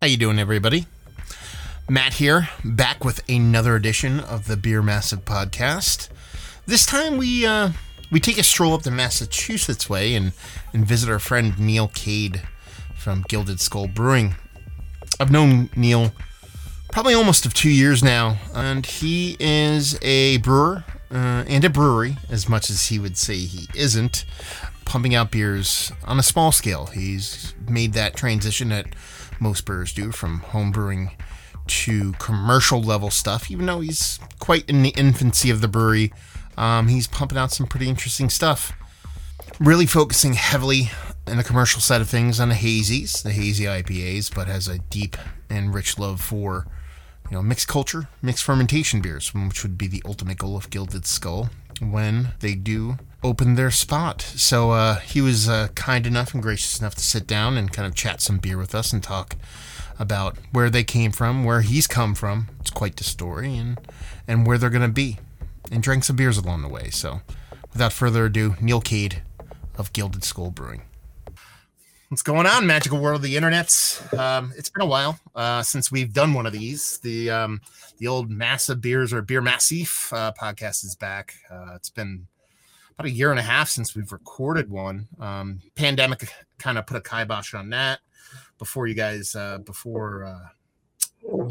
How you doing, everybody? Matt here, back with another edition of the Beer Massive Podcast. This time we take a stroll up the Massachusetts way and visit our friend Neil Cade from Gilded Skull Brewing. I've known Neil probably almost of 2 years now, and he is a brewer and a brewery, as much as he would say he isn't, pumping out beers on a small scale. He's made that transition that most brewers do from home brewing to commercial level stuff. Even though he's quite in the infancy of the brewery, he's pumping out some pretty interesting stuff. Really focusing heavily in the commercial side of things on the hazies, the hazy IPAs, but has a deep and rich love for, you know, mixed culture, mixed fermentation beers, which would be the ultimate goal of Gilded Skull when they do open their spot. So he was kind enough and gracious enough to sit down and kind of chat some beer with us and talk about where they came from, where he's come from. It's quite the story, and where they're going to be, and drank some beers along the way. So without further ado, Neil Cade of Gilded Skull Brewing. What's going on, magical world of the internets? It's been a while since we've done one of these. The old Massive Beers or Beer Massif podcast is back. It's been about a year and a half since we've recorded one. Pandemic kind of put a kibosh on that. You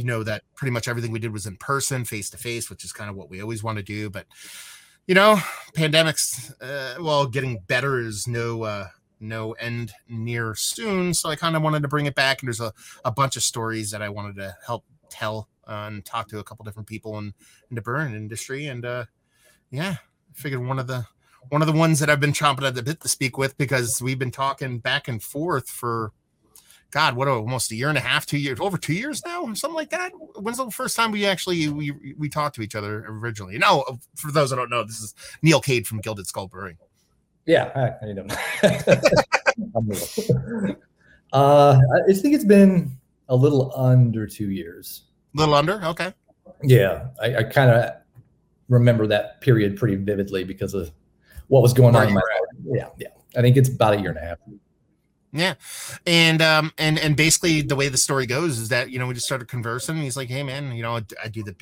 know that pretty much everything we did was in person, face to face, which is kind of what we always want to do. But you know, pandemics, getting better is no end near soon. So I kind of wanted to bring it back, and there's a bunch of stories that I wanted to help tell and talk to a couple different people in the brewing industry. And I figured one of the ones that I've been chomping at the bit to speak with, because we've been talking back and forth for almost a year and a half, 2 years, over 2 years now, something like that. When's the first time we actually we talked to each other originally? No, for those that don't know, this is Neil Cade from Gilded Skull Brewing. Yeah, I don't know. I think it's been a little under 2 years. A little under? Okay. Yeah, I kind of remember that period pretty vividly because of what was going on in my life. Yeah. I think it's about a year and a half. Yeah. And basically the way the story goes is that, you know, we just started conversing, and he's like, hey man, you know, I do the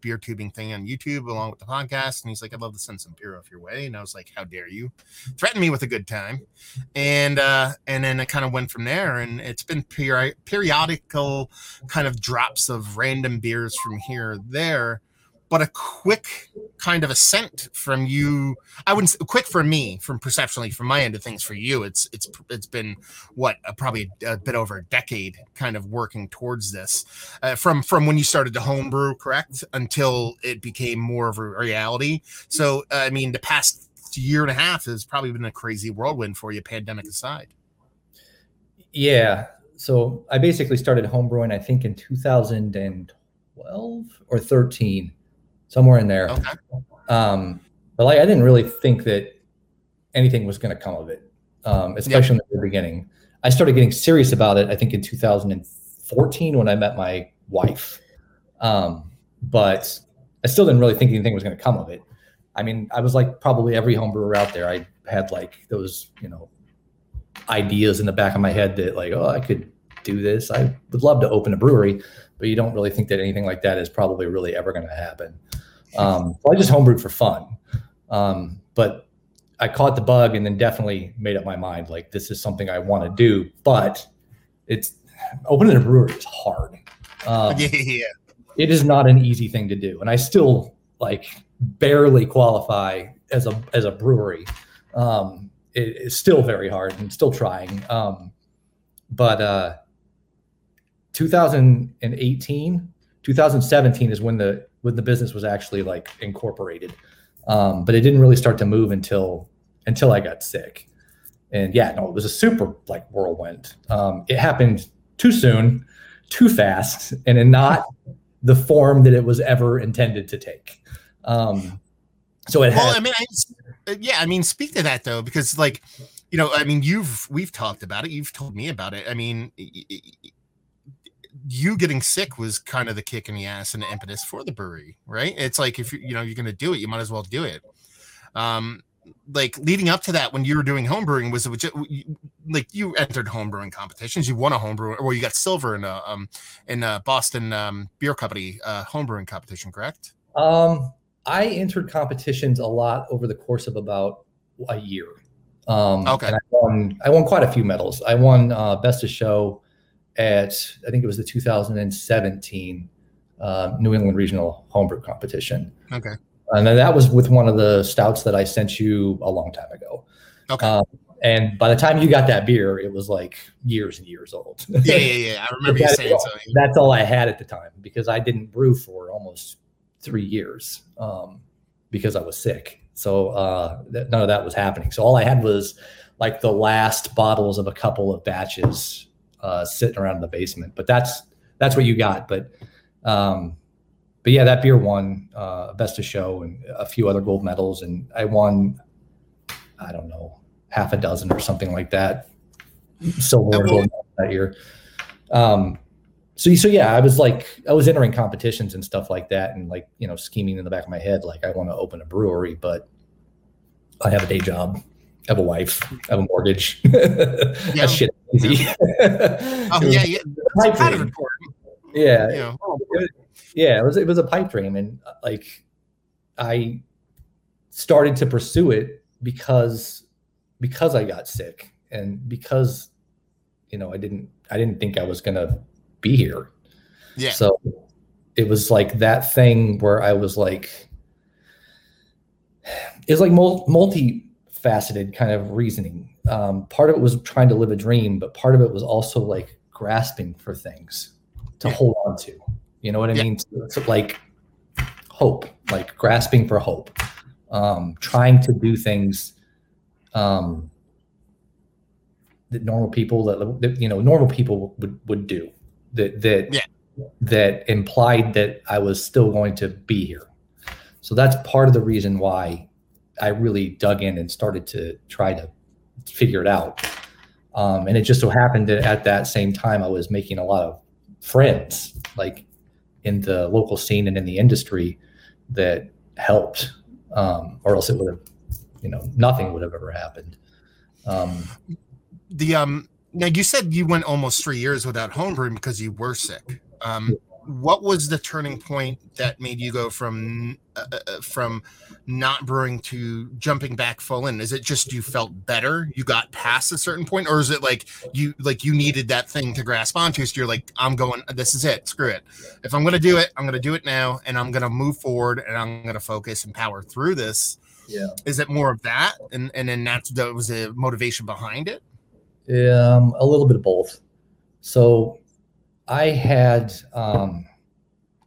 beer tubing thing on YouTube along with the podcast, and he's like, I'd love to send some beer off your way. And I was like, how dare you threaten me with a good time? And then I kind of went from there, and it's been periodical kind of drops of random beers from here or there, but a quick kind of ascent from you. I wouldn't say quick for me, from perceptually from my end of things. For you, it's been probably a bit over a decade kind of working towards this, from when you started to homebrew, correct, until it became more of a reality. So I mean, the past year and a half has probably been a crazy whirlwind for you, pandemic aside. Yeah. So I basically started homebrewing, I think, in 2012 or 13. Somewhere in there. Okay. But I didn't really think that anything was going to come of it, especially in the beginning. I started getting serious about it, I think, in 2014 when I met my wife. But I still didn't really think anything was going to come of it. I mean, I was like probably every homebrewer out there. I had like those, you know, ideas in the back of my head that like, oh, I could do this. I would love to open a brewery, but you don't really think that anything like that is probably really ever going to happen. So I just homebrewed for fun. But I caught the bug and then definitely made up my mind, like, this is something I want to do, but it's opening a brewery is hard. It is not an easy thing to do. And I still like barely qualify as a brewery. It's still very hard and still trying. But 2018, 2017 is when the business was actually like incorporated. But it didn't really start to move until I got sick. And it was a super like whirlwind. It happened too soon, too fast, and in not the form that it was ever intended to take. Speak to that though, because like, you know, I mean, we've talked about it. You've told me about it. I mean, you getting sick was kind of the kick in the ass and the impetus for the brewery, right? It's like, if you're going to do it, you might as well do it. Like leading up to that, when you were doing home brewing, was it like you entered homebrewing competitions. You won a homebrew, well, you got silver in Boston Beer Company homebrewing competition, correct? I entered competitions a lot over the course of about a year. Okay. And I won quite a few medals. I won Best of Show at, I think it was the 2017 New England Regional Homebrew Competition. Okay. And then that was with one of the stouts that I sent you a long time ago. Okay. And by the time you got that beer, it was like years and years old. Yeah. I remember you saying so. That's all I had at the time because I didn't brew for almost 3 years because I was sick. So none of that was happening. So all I had was like the last bottles of a couple of batches sitting around in the basement. But that's what you got. But yeah, that beer won Best of Show and a few other gold medals. And I won, I don't know, half a dozen or something like that. Silver gold medal that year. So yeah, I was entering competitions and stuff like that, and like, you know, scheming in the back of my head, like I want to open a brewery, but I have a day job, I have a wife, I have a mortgage. That shit is easy. It's kind of important. Yeah. It was a pipe dream, and like I started to pursue it because I got sick, and because, you know, I didn't think I was gonna be here. Yeah. So it was like that thing where I was like, it was like multifaceted kind of reasoning. Part of it was trying to live a dream, but part of it was also like grasping for things to hold on to. You know what I mean? So like hope, like grasping for hope, trying to do things that normal people would do. That implied that I was still going to be here. So that's part of the reason why I really dug in and started to try to figure it out. And it just so happened that at that same time, I was making a lot of friends, like in the local scene and in the industry, that helped, or else it would have, you know, nothing would have ever happened. Now, you said you went almost 3 years without homebrewing because you were sick. What was the turning point that made you go from not brewing to jumping back full in? Is it just you felt better, you got past a certain point, or is it like you needed that thing to grasp onto? So you're like, I'm going, this is it, screw it. If I'm going to do it, I'm going to do it now, and I'm going to move forward, and I'm going to focus and power through this. Yeah. Is it more of that? And then that was the motivation behind it? A little bit of both. So I had a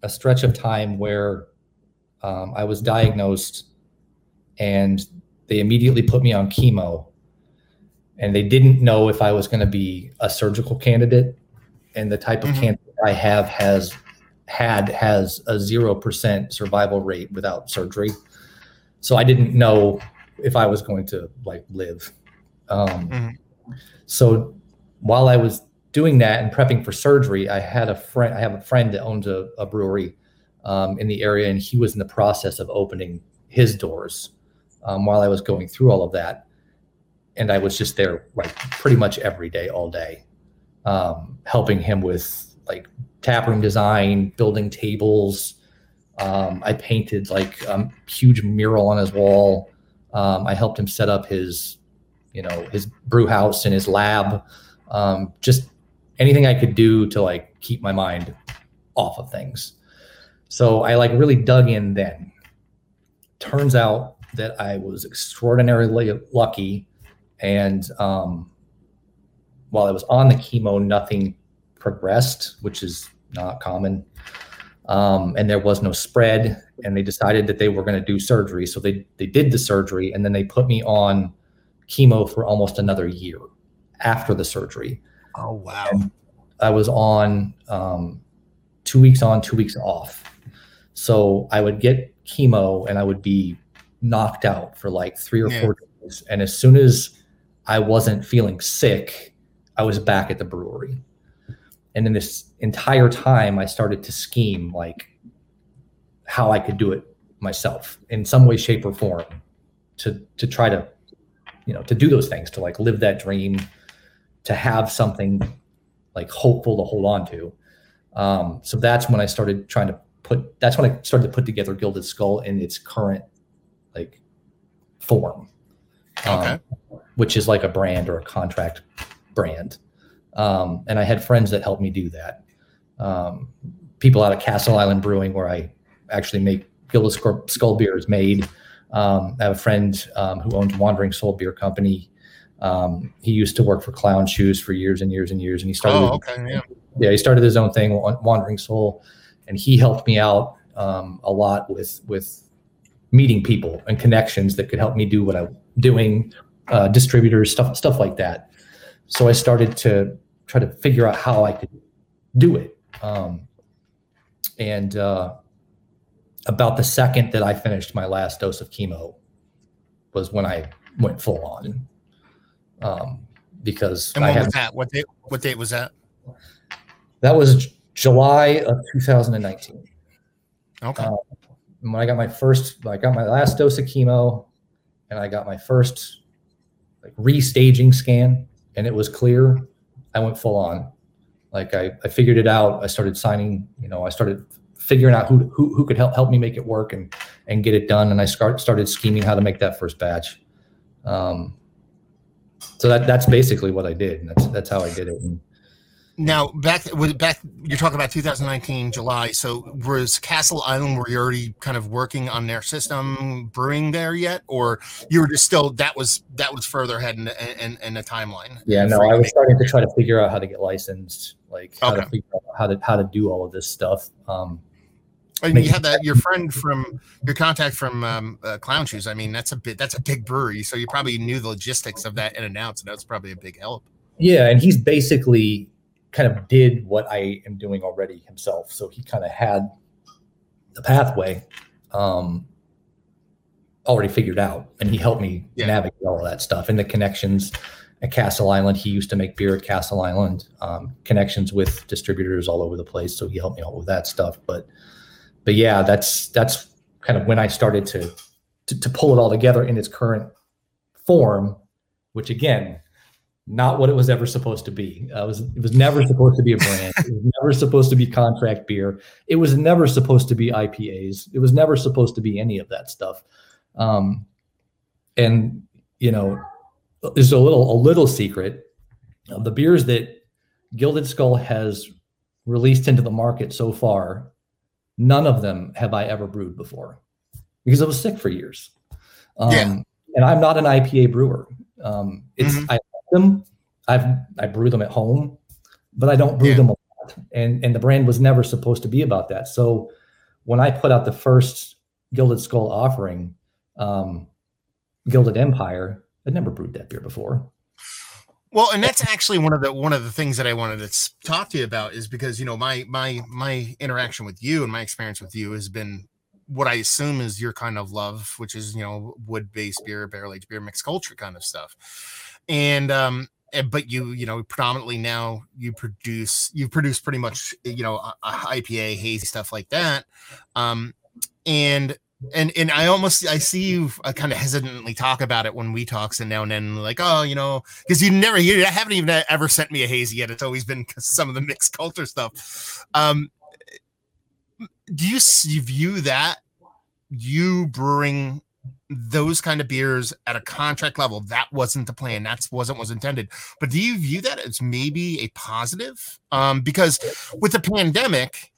stretch of time where I was diagnosed and they immediately put me on chemo, and they didn't know if I was going to be a surgical candidate, and the type of cancer I have has a 0% survival rate without surgery. So I didn't know if I was going to like live. So while I was doing that and prepping for surgery, I have a friend that owns a brewery in the area, and he was in the process of opening his doors while I was going through all of that. And I was just there like pretty much every day, all day, helping him with like taproom design, building tables. I painted like a huge mural on his wall. I helped him set up his brew house and his lab, just anything I could do to like keep my mind off of things. So I like really dug in then. Turns out that I was extraordinarily lucky. And while I was on the chemo, nothing progressed, which is not common. And there was no spread, and they decided that they were going to do surgery. So they did the surgery, and then they put me on chemo for almost another year after the surgery. Oh, wow. And I was on 2 weeks on, 2 weeks off. So I would get chemo and I would be knocked out for like 3 or 4 days. And as soon as I wasn't feeling sick, I was back at the brewery. And then this entire time I started to scheme like how I could do it myself in some way, shape, or form to try to do those things, to like live that dream, to have something like hopeful to hold on to. So that's when I started trying to put, that's when I started to put together Gilded Skull in its current like form, which is like a brand or a contract brand. And I had friends that helped me do that. People out of Castle Island Brewing, where I actually make Gilded Skull beer is made. I have a friend who owns Wandering Soul Beer Company. He used to work for Clown Shoes for years and years and years, and he started. He started his own thing, Wandering Soul, and he helped me out a lot with meeting people and connections that could help me do what I'm doing, distributors, stuff like that. So I started to try to figure out how I could do it. About the second that I finished my last dose of chemo was when I went full on. What date was that? That was July of 2019. Okay. When I got my last dose of chemo, and I got my first like restaging scan, and it was clear, I went full on. Like I figured it out. I started signing, I started figuring out who could help me make it work and get it done. And I started scheming how to make that first batch. So that's basically what I did. And that's how I did it. And now back, you're talking about 2019, July. So was Castle Island, were you already kind of working on their system brewing there yet? Or you were just still, that was further ahead in the timeline? Yeah, no, I was starting to try to figure out how to get licensed, like to figure out how to do all of this stuff. And you had that your contact from Clown Shoes. I mean, that's a big brewery, so you probably knew the logistics of that in and out. So that's probably a big help. Yeah, and he's basically kind of did what I am doing already himself. So he kind of had the pathway already figured out, and he helped me navigate all of that stuff and the connections at Castle Island. He used to make beer at Castle Island, connections with distributors all over the place. So he helped me out with that stuff, but yeah, that's kind of when I started to pull it all together in its current form, which again, not what it was ever supposed to be. It was never supposed to be a brand. It was never supposed to be contract beer. It was never supposed to be IPAs. It was never supposed to be any of that stuff. There's a little secret of the beers that Gilded Skull has released into the market so far. None of them have I ever brewed before because I was sick for years. And I'm not an IPA brewer. I love them. I brew them at home, but I don't brew them a lot. And the brand was never supposed to be about that. So when I put out the first Gilded Skull offering, Gilded Empire, I'd never brewed that beer before. Well, and that's actually one of the things that I wanted to talk to you about is because, my interaction with you and my experience with you has been what I assume is your kind of love, which is, wood-based beer, barrel-aged beer, mixed culture kind of stuff. And, but you predominantly now you produce pretty much, IPA, hazy stuff like that. And I see you kind of hesitantly talk about it when we talk, and now and then, like, because you haven't even ever sent me a hazy yet. It's always been some of the mixed culture stuff. Do you view that you brewing those kind of beers at a contract level? That wasn't the plan. That wasn't what was intended. But do you view that as maybe a positive? Because with the pandemic,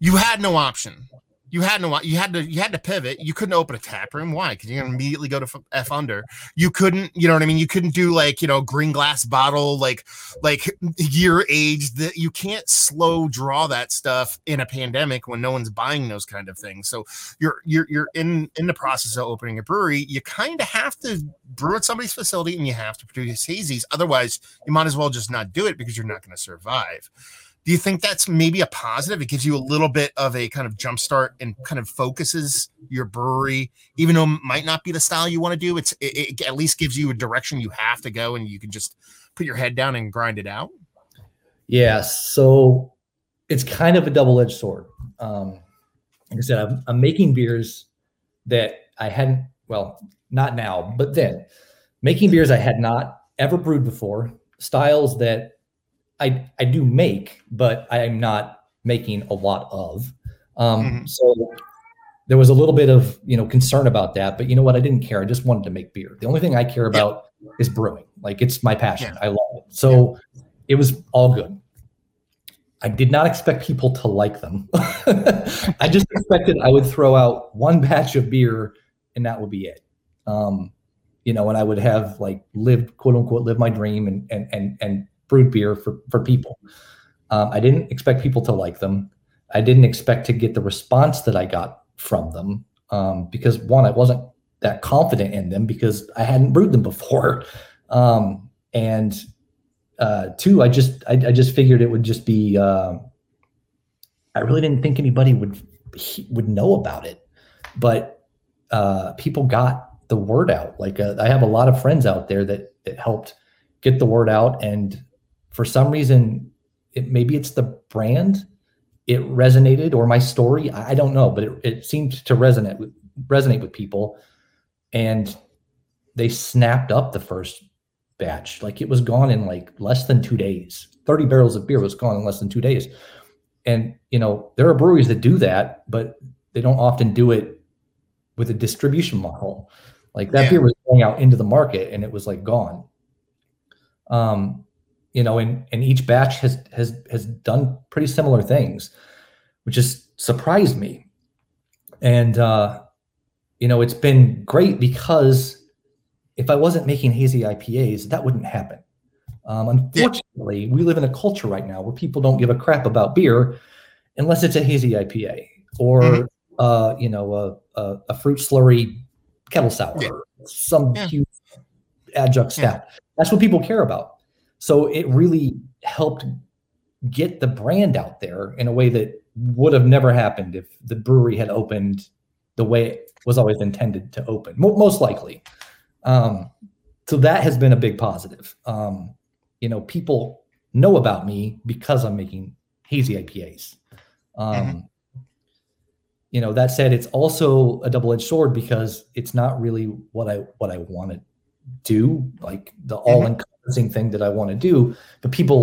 you had no option. You had to pivot. You couldn't open a tap room. Why? Because you're gonna immediately go to F under. You couldn't, you know what I mean? You couldn't do green glass bottle, like year aged. That you can't slow draw that stuff in a pandemic when no one's buying those kind of things. So you're in the process of opening a brewery. You kind of have to brew at somebody's facility and you have to produce hazies. Otherwise, you might as well just not do it because you're not going to survive. Do you think that's maybe a positive? It gives you a little bit of a kind of jumpstart and kind of focuses your brewery, even though it might not be the style you want to do. It at least gives you a direction you have to go, and you can just put your head down and grind it out. Yeah, so it's kind of a double-edged sword. Like I said, I'm making beers that I hadn't, well, not now, but then making beers I had not ever brewed before. styles that I do make, but I'm not making a lot of. So there was a little bit of, concern about that, but you know what? I didn't care. I just wanted to make beer. The only thing I care about is brewing. Like, it's my passion. I love it. So it was all good. I did not expect people to like them. I just expected I would throw out one batch of beer and that would be it. And I would have quote unquote, lived my dream and brewed beer for people. I didn't expect people to like them. I didn't expect to get the response that I got from them, because one, I wasn't that confident in them because I hadn't brewed them before. Two, I just figured it would just be, I really didn't think anybody would know about it, but, people got the word out. I have a lot of friends out there that helped get the word out. And for some reason, maybe it's the brand, it resonated, or my story, I don't know, but it seemed to resonate with people, and they snapped up the first batch. It was gone in less than 2 days. 30 barrels of beer was gone in less than 2 days. And there are breweries that do that, but they don't often do it with a distribution model. Beer was going out into the market and it was gone. And each batch has done pretty similar things, which has surprised me. And, it's been great, because if I wasn't making hazy IPAs, that wouldn't happen. Unfortunately, we live in a culture right now where people don't give a crap about beer unless it's a hazy IPA or, a fruit slurry kettle sour, or some huge adjunct stout. That's what people care about. So it really helped get the brand out there in a way that would have never happened if the brewery had opened the way it was always intended to open, most likely. So that has been a big positive. People know about me because I'm making hazy IPAs. That said, it's also a double-edged sword because it's not really what I want to do, the all-encompassing thing that I want to do, but people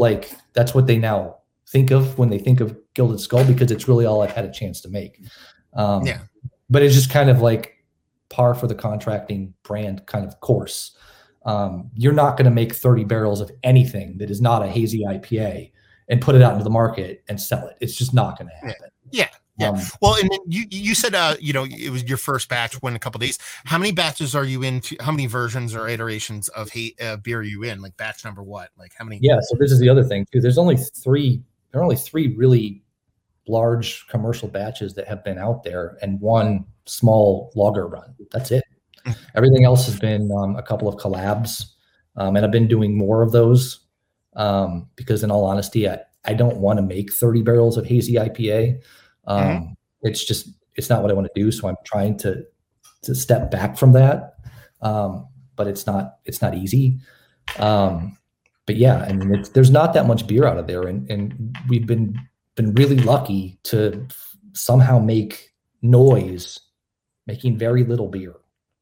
that's what they now think of when they think of Gilded Skull, because it's really all I've had a chance to make. But it's just kind of par for the contracting brand kind of course. You're not going to make 30 barrels of anything that is not a hazy IPA and put it out into the market and sell it. It's just not going to happen. Well, and then you said, it was your first batch went a couple of days. How many batches are you into? How many versions or iterations of beer are you in? Batch number what? How many? Yeah. So this is the other thing too. There are only three really large commercial batches that have been out there, and one small lager run. That's it. Everything else has been a couple of collabs. And I've been doing more of those because in all honesty, I don't want to make 30 barrels of hazy IPA. It's not what I want to do. So I'm trying to step back from that. But it's not easy. But yeah, I mean, there's not that much beer out of there. And we've been really lucky to somehow make noise, making very little beer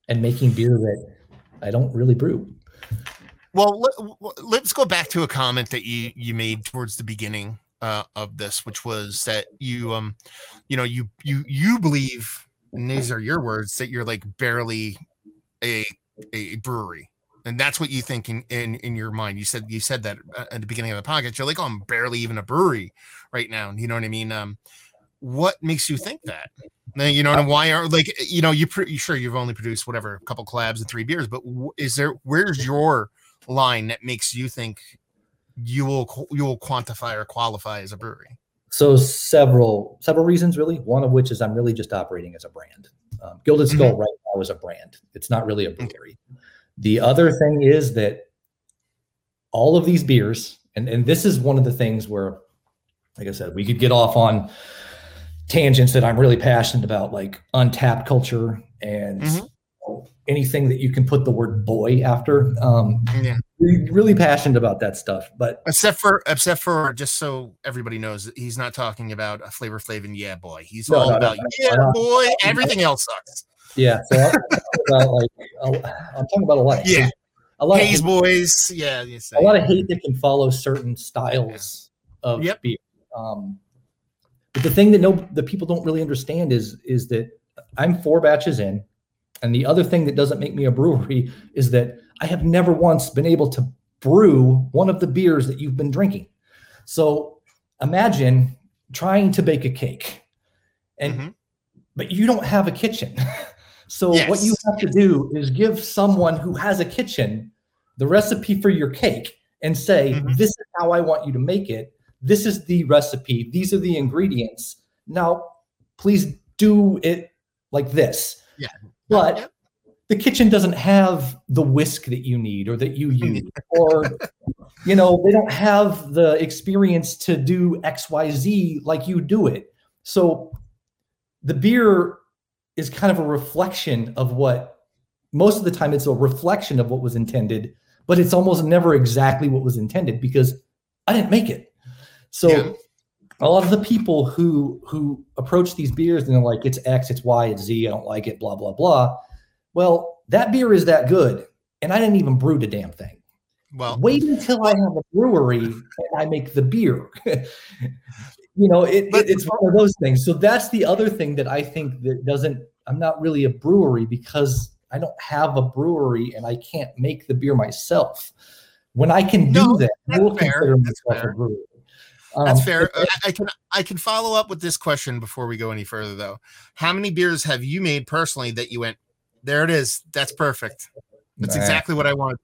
and making beer that I don't really brew. Well, let's go back to a comment that you made towards the beginning of this, which was that you you believe, and these are your words, that you're barely a brewery, and that's what you think in your mind. You said that at the beginning of the podcast. You're oh, I'm barely even a brewery right now, you know what I mean? What makes you think that? And why are you've only produced whatever, a couple collabs and three beers, but where's your line that makes you think you will quantify or qualify as a brewery? So several reasons, really. One of which is I'm really just operating as a brand. Gilded Skull right now is a brand. It's not really a brewery. The other thing is that all of these beers, and this is one of the things where, like I said, we could get off on tangents that I'm really passionate about, like untapped culture and anything that you can put the word boy after. Really passionate about that stuff, but except for just so everybody knows, he's not talking about a Flavor Flav and Yeah Boy. He's boy. Everything else sucks. Yeah, so I'm talking about a lot. Yeah, a lot Hayes of hate, boys. Yeah, a lot of hate that can follow certain styles of beer. But the thing that the people don't really understand is that I'm 4 batches in, and the other thing that doesn't make me a brewery is that I have never once been able to brew one of the beers that you've been drinking. So imagine trying to bake a cake, and but you don't have a kitchen. So what you have to do is give someone who has a kitchen the recipe for your cake and say, this is how I want you to make it. This is the recipe. These are the ingredients. Now, please do it like this. Yeah. But the kitchen doesn't have the whisk that you need or that you use, or, you know, they don't have the experience to do XYZ like you do it. So the beer is kind of a reflection of what, most of the time it's a reflection of what was intended, but it's almost never exactly what was intended because I didn't make it. So a lot of the people who approach these beers and they're like, it's X, it's Y, it's Z, I don't like it, blah, blah, blah. Well, that beer is that good, and I didn't even brew the damn thing. Well, wait until I have a brewery and I make the beer. You know, it's one of those things. So that's the other thing that I think that I'm not really a brewery because I don't have a brewery and I can't make the beer myself. When I can do that, I will consider myself a brewery. That's fair. I can follow up with this question before we go any further, though. How many beers have you made personally that you went, there it is, that's perfect. That's exactly what I want.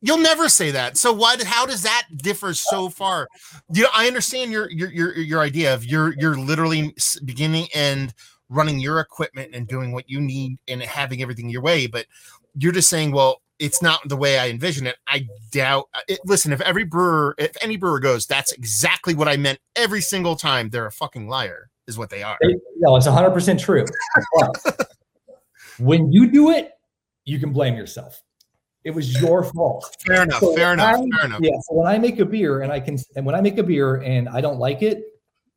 You'll never say that. So how does that differ so far? You know, I understand your idea of you're literally beginning and running your equipment and doing what you need and having everything your way, but you're just saying, well, it's not the way I envision it. I doubt it. Listen, if any brewer goes, that's exactly what I meant every single time, they're a fucking liar is what they are. No, it's 100% true. When you do it, you can blame yourself. It was your fault. Fair enough. So fair enough. Yeah. So when I make a beer and I don't like it,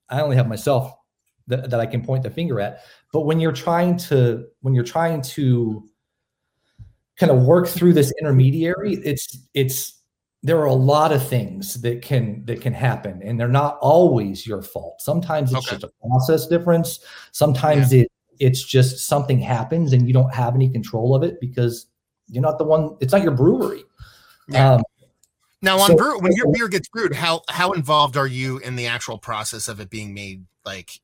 I only have myself that I can point the finger at. But when you're trying to kind of work through this intermediary, there are a lot of things that can happen, and they're not always your fault. Sometimes it's just a process difference. Sometimes it's just something happens and you don't have any control of it because you're not the one. It's not your brewery. Yeah. When your beer gets brewed, how involved are you in the actual process of it being made? Like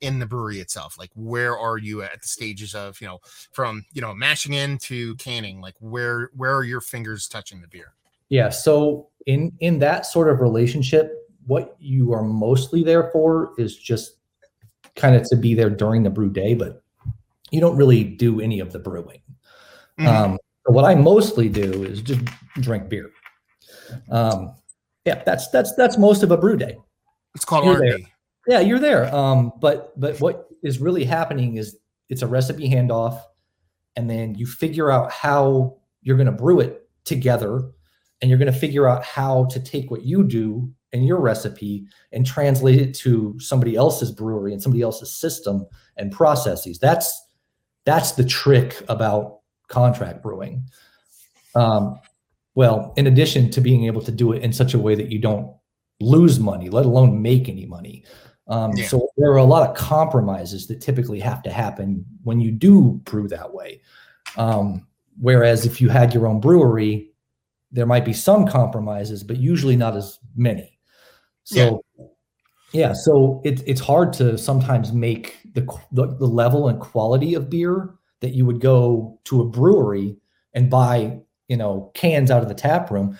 in the brewery itself, like where are you at the stages of, you know, from, you know, mashing in to canning, like where are your fingers touching the beer? Yeah. So in that sort of relationship, what you are mostly there for is just kind of to be there during the brew day, but you don't really do any of the brewing. So what I mostly do is just drink beer. That's most of a brew day. It's called R&D. Yeah, you're there. But what is really happening is it's a recipe handoff, and then you figure out how you're going to brew it together, and you're going to figure out how to take what you do in your recipe and translate it to somebody else's brewery and somebody else's system and processes. That's the trick about contract brewing. Well, in addition to being able to do it in such a way that you don't lose money, let alone make any money. So there are a lot of compromises that typically have to happen when you do brew that way. Whereas if you had your own brewery, there might be some compromises, but usually not as many. So so it's hard to sometimes make the level and quality of beer that you would go to a brewery and buy, you know, cans out of the tap room.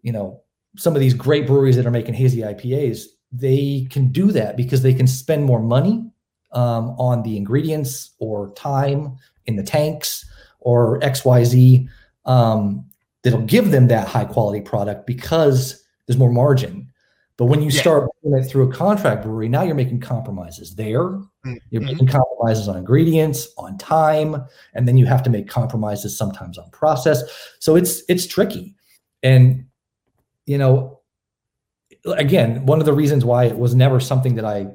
You know, some of these great breweries that are making hazy IPAs, they can do that because they can spend more money on the ingredients or time in the tanks or XYZ that'll give them that high quality product because there's more margin. But when you start doing it through a contract brewery, now you're making compromises there. You're making compromises on ingredients, on time, and then you have to make compromises sometimes on process. So it's tricky. And, you know, again, one of the reasons why it was never something that I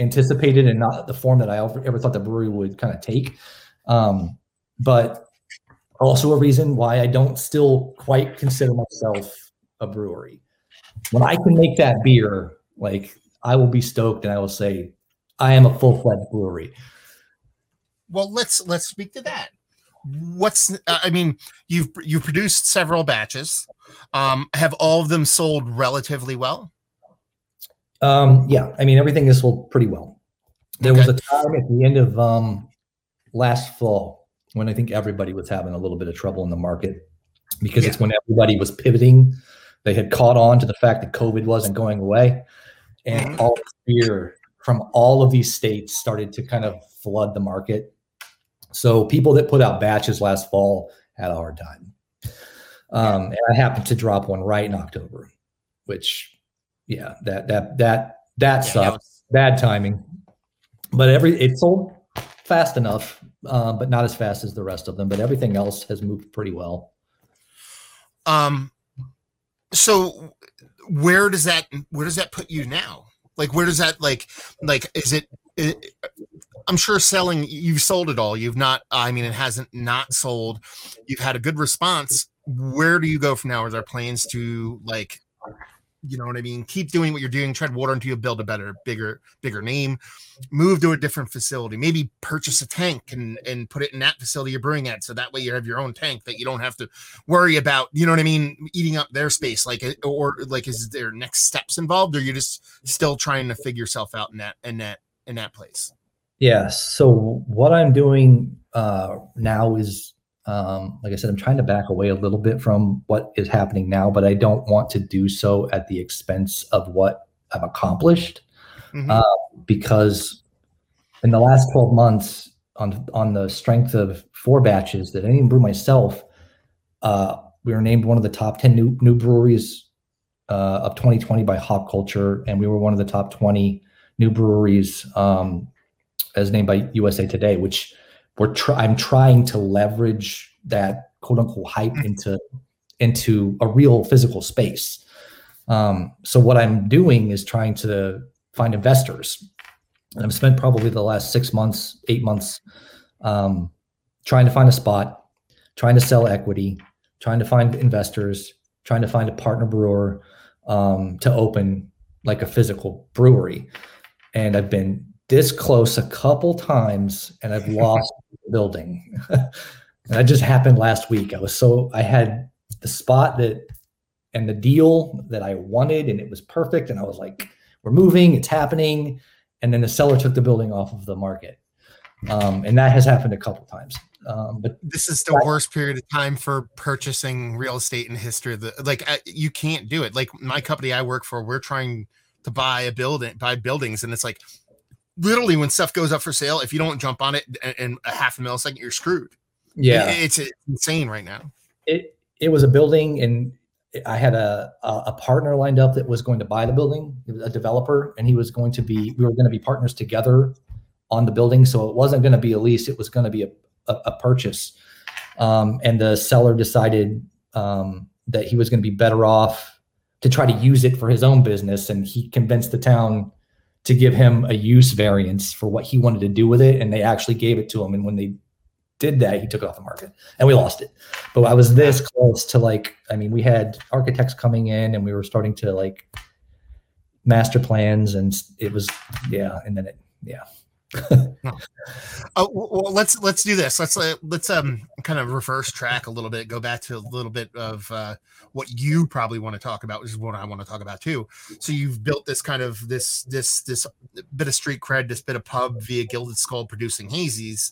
anticipated and not the form that I ever thought the brewery would kind of take. But also a reason why I don't still quite consider myself a brewery. When I can make that beer, like, I will be stoked and I will say, I am a full-fledged brewery. Well, let's speak to that. What's I mean, you've produced several batches. Have all of them sold relatively well? Yeah, I mean, everything is sold pretty well. There was a time at the end of last fall when I think everybody was having a little bit of trouble in the market, because it's when everybody was pivoting. They had caught on to the fact that COVID wasn't going away, and all beer from all of these states started to kind of flood the market. So people that put out batches last fall had a hard time. And I happened to drop one right in October, which, yeah, that sucks. Bad timing. But it sold fast enough, but not as fast as the rest of them. But everything else has moved pretty well. So where does that put you now? Like, where does that like is it I'm sure selling, you've sold it all. You've not, I mean, it hasn't not sold. You've had a good response. Where do you go from now? Are there plans to, like, you know what I mean? Keep doing what you're doing, tread water until you build a better, bigger name, move to a different facility, maybe purchase a tank and put it in that facility you're brewing at. So that way you have your own tank that you don't have to worry about, you know what I mean, eating up their space. Like, or like, is there next steps involved, or you're just still trying to figure yourself out in that place? Yeah. So what I'm doing now is, like I said, I'm trying to back away a little bit from what is happening now, but I don't want to do so at the expense of what I've accomplished, because in the last 12 months, on the strength of 4 batches that I didn't even brew myself, we were named one of the top 10 new breweries of 2020 by Hop Culture, and we were one of the top 20 new breweries as named by USA Today, which I'm trying to leverage that quote unquote hype into a real physical space. So what I'm doing is trying to find investors. And I've spent probably the last 6 months, 8 months, trying to find a spot, trying to sell equity, trying to find investors, trying to find a partner brewer, to open like a physical brewery. And I've been this close a couple times, and I've lost the building. And that just happened last week. I had the spot and the deal that I wanted, and it was perfect. And I was like, we're moving, it's happening. And then the seller took the building off of the market. And that has happened a couple times. But this is the worst period of time for purchasing real estate in history. You can't do it. Like, my company I work for, we're trying to buy buildings. And it's like, literally, when stuff goes up for sale, if you don't jump on it in a half a millisecond, you're screwed. Yeah, it's insane right now. It was a building, and I had a partner lined up that was going to buy the building, a developer, and we were going to be partners together on the building. So it wasn't going to be a lease; it was going to be a purchase. And the seller decided that he was going to be better off to try to use it for his own business, and he convinced the town to give him a use variance for what he wanted to do with it. And they actually gave it to him. And when they did that, he took it off the market and we lost it. But I was this close to, like, I mean, we had architects coming in and we were starting to, like, master plans, and it was, yeah. And then well, let's do this. Let's kind of reverse track a little bit, go back to a little bit of what you probably want to talk about, which is what I want to talk about too. So you've built this kind of this bit of street cred, this bit of pub via Gilded Skull producing hazies,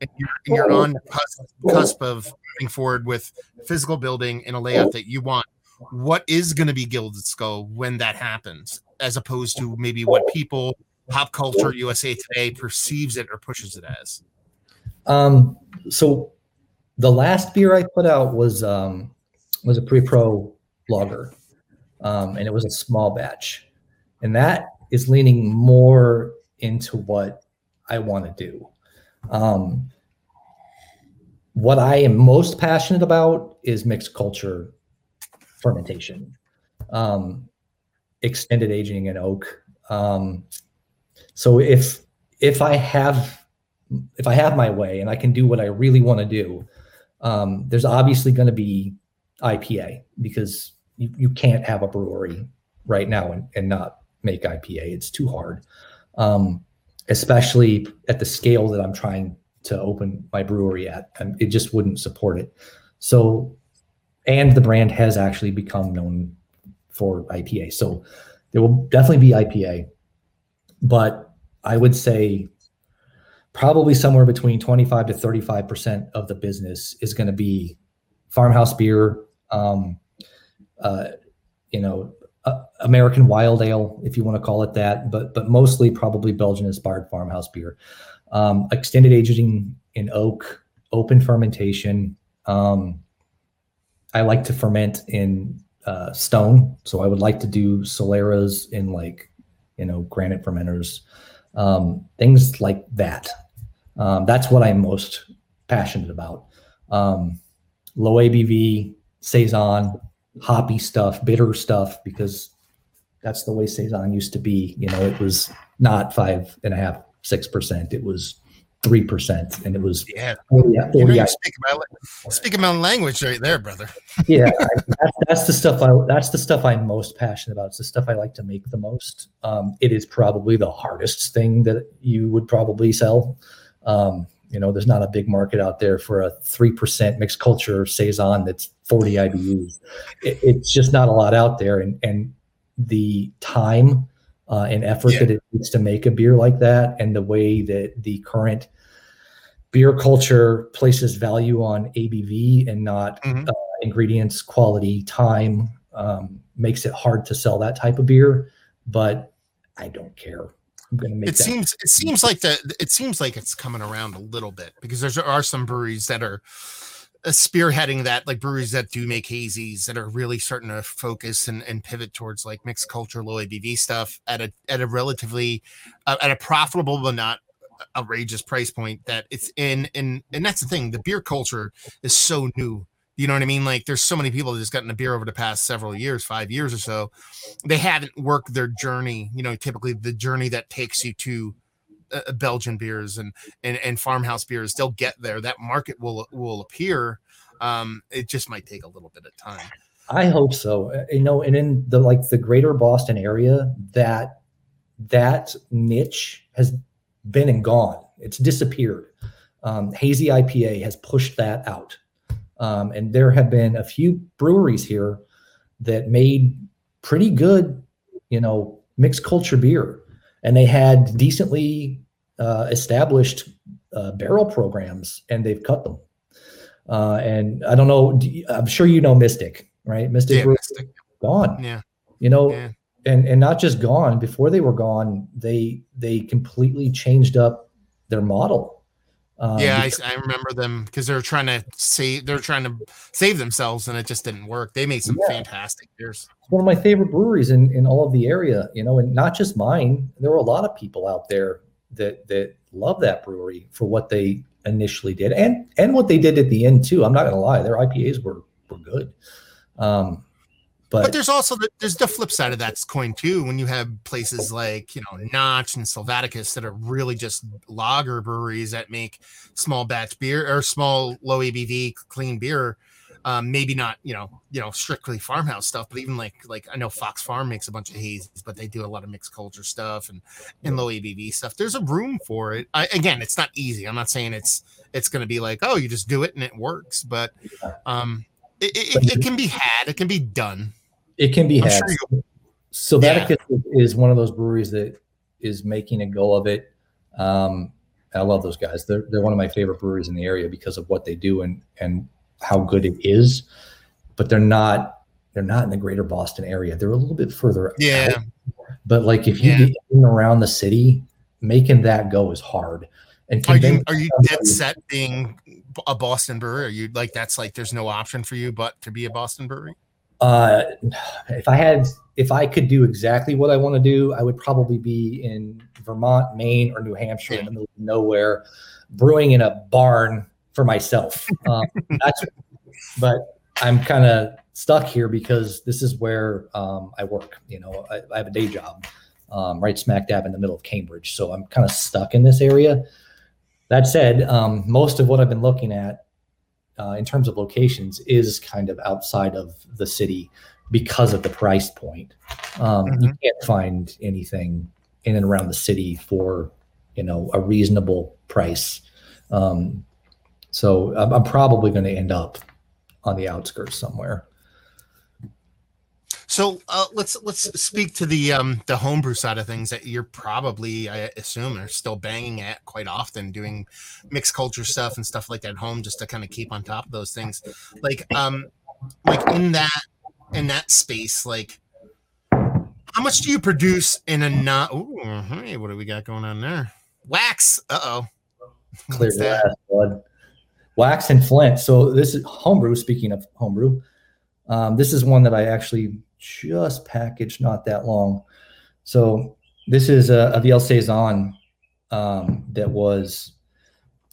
and you're on the cusp of moving forward with physical building and a layout that you want. What is going to be Gilded Skull when that happens, as opposed to maybe what people, Pop Culture, USA Today, perceives it or pushes it as? So the last beer I put out was a pre-pro lager, and it was a small batch. And that is leaning more into what I want to do. What I am most passionate about is mixed culture fermentation, extended aging in oak. So if I have my way and I can do what I really want to do, There's obviously going to be IPA, because you can't have a brewery right now and not make IPA. It's too hard, especially at the scale that I'm trying to open my brewery at. It just wouldn't support it. So, and the brand has actually become known for IPA. So there will definitely be IPA, but I would say probably somewhere between 25 to 35% of the business is going to be farmhouse beer, American wild ale, if you want to call it that, but mostly probably Belgian inspired farmhouse beer, extended aging in oak, open fermentation. I like to ferment in stone, so I would like to do Soleras in granite fermenters, things like that. That's what I'm most passionate about. Low ABV, Saison, hoppy stuff, bitter stuff, because that's the way Saison used to be. It was not 5.5%, 6%. It was 3%, and it was 40. Speaking my language right there, brother. Yeah, that's the stuff. That's the stuff I'm most passionate about. It's the stuff I like to make the most. It is probably the hardest thing that you would probably sell. There's not a big market out there for a 3% mixed culture Saison that's 40 IBUs. It's just not a lot out there, and the time and effort that it needs to make a beer like that, and the way that the current beer culture places value on ABV and not ingredients, quality, time, makes it hard to sell that type of beer. But I don't care. It seems like it's coming around a little bit, because there are some breweries that are spearheading that, like breweries that do make hazies, that are really starting to focus and pivot towards like mixed culture, low ABV stuff at a relatively at a profitable but not outrageous price point. That it's and that's the thing. The beer culture is so new. You know what I mean? Like, there's so many people that just gotten a beer over the past several years, 5 years or so. They haven't worked their journey, typically the journey that takes you to Belgian beers and farmhouse beers. They'll get there. That market will appear. It just might take a little bit of time. I hope so. And in the greater Boston area, that niche has been and gone. It's disappeared. Hazy IPA has pushed that out. And there have been a few breweries here that made pretty good, mixed culture beer, and they had decently established barrel programs, and they've cut them. And I don't know, I'm sure Mystic, right? Mystic. Gone. Yeah. And not just gone. Before they were gone, they completely changed up their model. I remember them, because they're trying to save themselves, and it just didn't work. They made some fantastic beers. It's one of my favorite breweries in all of the area, and not just mine. There were a lot of people out there that love that brewery for what they initially did and what they did at the end too. I'm not gonna lie, their IPAs were good. But there's also the flip side of that coin too. When you have places like Notch and Sylvaticus that are really just lager breweries that make small batch beer or small low ABV clean beer, maybe not strictly farmhouse stuff, but even like I know Fox Farm makes a bunch of hazes, but they do a lot of mixed culture stuff and low ABV stuff. There's a room for it. Again, it's not easy. I'm not saying it's going to be like, oh, you just do it and it works, but it can be had. It can be done. It can be had. Sure. Sylvaticus is one of those breweries that is making a go of it. I love those guys. They're one of my favorite breweries in the area because of what they do and how good it is. But they're not in the greater Boston area. They're a little bit further out. But if you get in around the city, making that go is hard. And are you dead set being a Boston brewery? Are you there's no option for you but to be a Boston brewery? If I could do exactly what I want to do, I would probably be in Vermont, Maine, or New Hampshire in the middle of nowhere, brewing in a barn for myself. But I'm kind of stuck here because this is where I work. I have a day job right smack dab in the middle of Cambridge, so I'm kind of stuck in this area. That said, most of what I've been looking at in terms of locations is kind of outside of the city because of the price point. You can't find anything in and around the city for, you know, a reasonable price. So I'm probably going to end up on the outskirts somewhere. So let's speak to the homebrew side of things that you're probably, I assume, are still banging at quite often, doing mixed culture stuff and stuff like that at home, just to kind of keep on top of those things. Like in that space, like how much do you produce in a not? Ooh, hey, what do we got going on there? Wax. Clear glass, blood. Wax and flint. So this is homebrew. Speaking of homebrew, this is one that I actually just packaged not that long. So this is a Viel Saison that was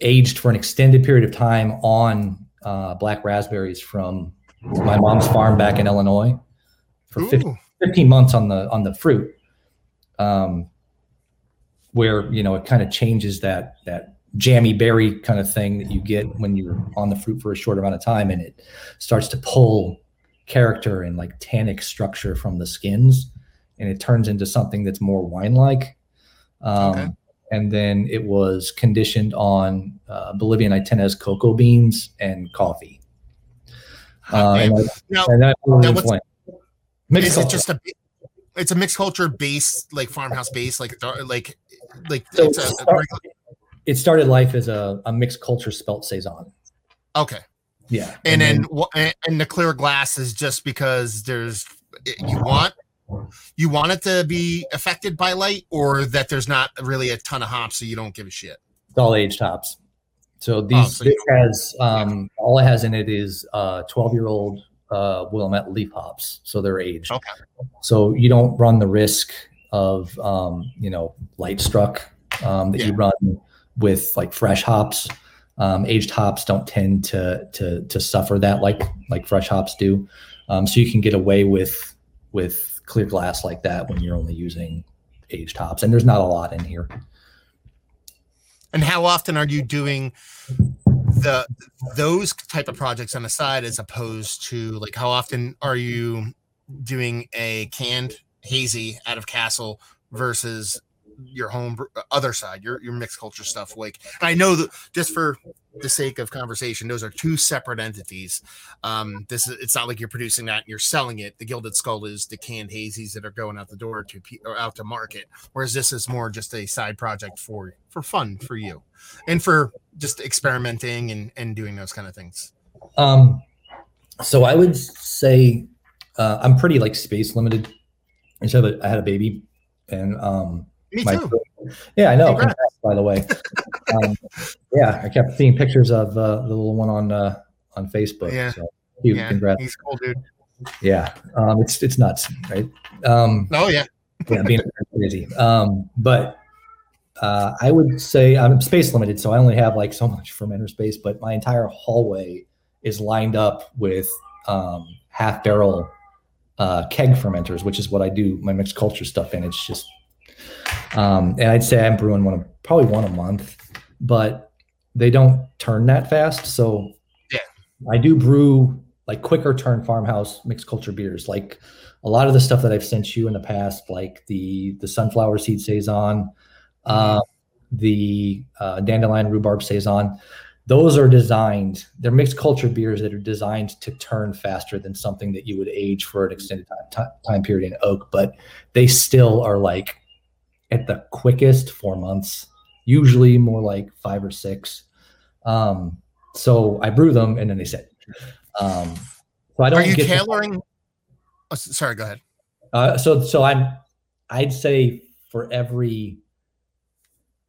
aged for an extended period of time on black raspberries from my mom's farm back in Illinois for 15 months on the fruit, where, you know, it kind of changes that jammy berry kind of thing that you get when you're on the fruit for a short amount of time, and it starts to pull character and like tannic structure from the skins, and it turns into something that's more wine-like. And then it was conditioned on Bolivian Itinez cocoa beans and coffee. It's a mixed culture based, like farmhouse based, like. So it started life as a mixed culture spelt saison. Okay. Yeah. And then the clear glass is just because you want it to be affected by light, or that there's not really a ton of hops, so you don't give a shit. It's all aged hops. So all it has in it is 12-year-old Wilmette leaf hops. So they're aged. Okay. So you don't run the risk of, light struck you run with like fresh hops. Aged hops don't tend to suffer that like fresh hops do. So you can get away with clear glass like that when you're only using aged hops, and there's not a lot in here. And how often are you doing those type of projects on the side, as opposed to, like, how often are you doing a canned hazy out of Castle versus your home other side, your mixed culture stuff? Like, I know that, just for the sake of conversation, those are two separate entities. It's not like you're producing that and you're selling it. The Gilded Skull is the canned hazies that are going out the door or out to market, whereas this is more just a side project for fun for you and for just experimenting and doing those kind of things. So I would say I'm pretty like space limited. I had a baby, and me too. Yeah, I know. Congrats, by the way. I kept seeing pictures of the little one on Facebook. Yeah. So cute. Yeah. Congrats. He's cool, dude. Yeah. It's nuts, right? Being crazy. But I would say I'm space limited, so I only have like so much fermenter space, but my entire hallway is lined up with half barrel keg fermenters, which is what I do my mixed culture stuff in. It's just and I'd say I'm brewing probably one a month, but they don't turn that fast. So yeah, I do brew like quicker turn farmhouse mixed culture beers. Like a lot of the stuff that I've sent you in the past, like the sunflower seed saison, the dandelion rhubarb saison, those are designed, they're mixed culture beers that are designed to turn faster than something that you would age for an extended time period in oak, but they still are like, at the quickest 4 months, usually more like 5 or 6. So I brew them and then they sit. So I don't. Are you tailoring? Sorry, go ahead. So I'd say for every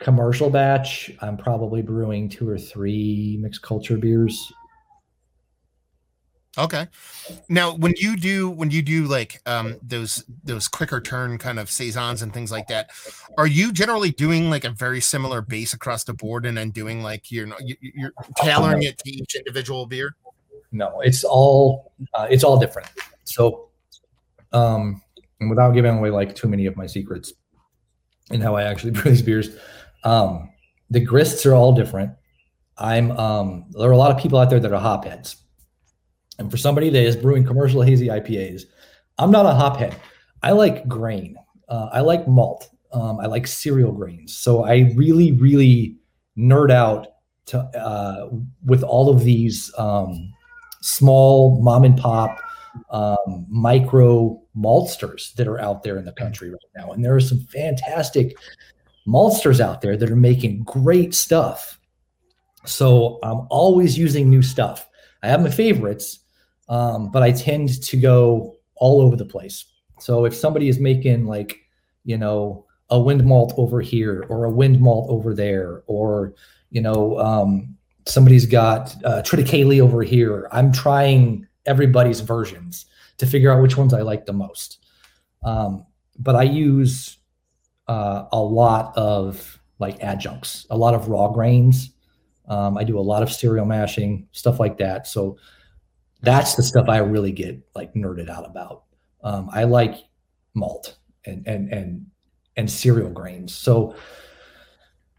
commercial batch, I'm probably brewing 2 or 3 mixed culture beers. Okay. Now, when you do like those quicker turn kind of saisons and things like that, are you generally doing like a very similar base across the board and then doing like you're tailoring it to each individual beer? No, it's all different. So, and without giving away like too many of my secrets and how I actually brew these beers, the grists are all different. There are a lot of people out there that are hopheads. And for somebody that is brewing commercial hazy IPAs, I'm not a hophead. I like grain. I like malt. I like cereal grains. So I really, really nerd out to with all of these small mom and pop micro maltsters that are out there in the country right now. And there are some fantastic maltsters out there that are making great stuff. So I'm always using new stuff. I have my favorites, but I tend to go all over the place. So if somebody is making like, you know, a wind malt over here or a wind malt over there, or, you know, somebody's got triticale over here, I'm trying everybody's versions to figure out which ones I like the most. But I use a lot of like adjuncts, a lot of raw grains. I do a lot of cereal mashing, stuff like that. So that's the stuff I really get like nerded out about. I like malt and cereal grains. So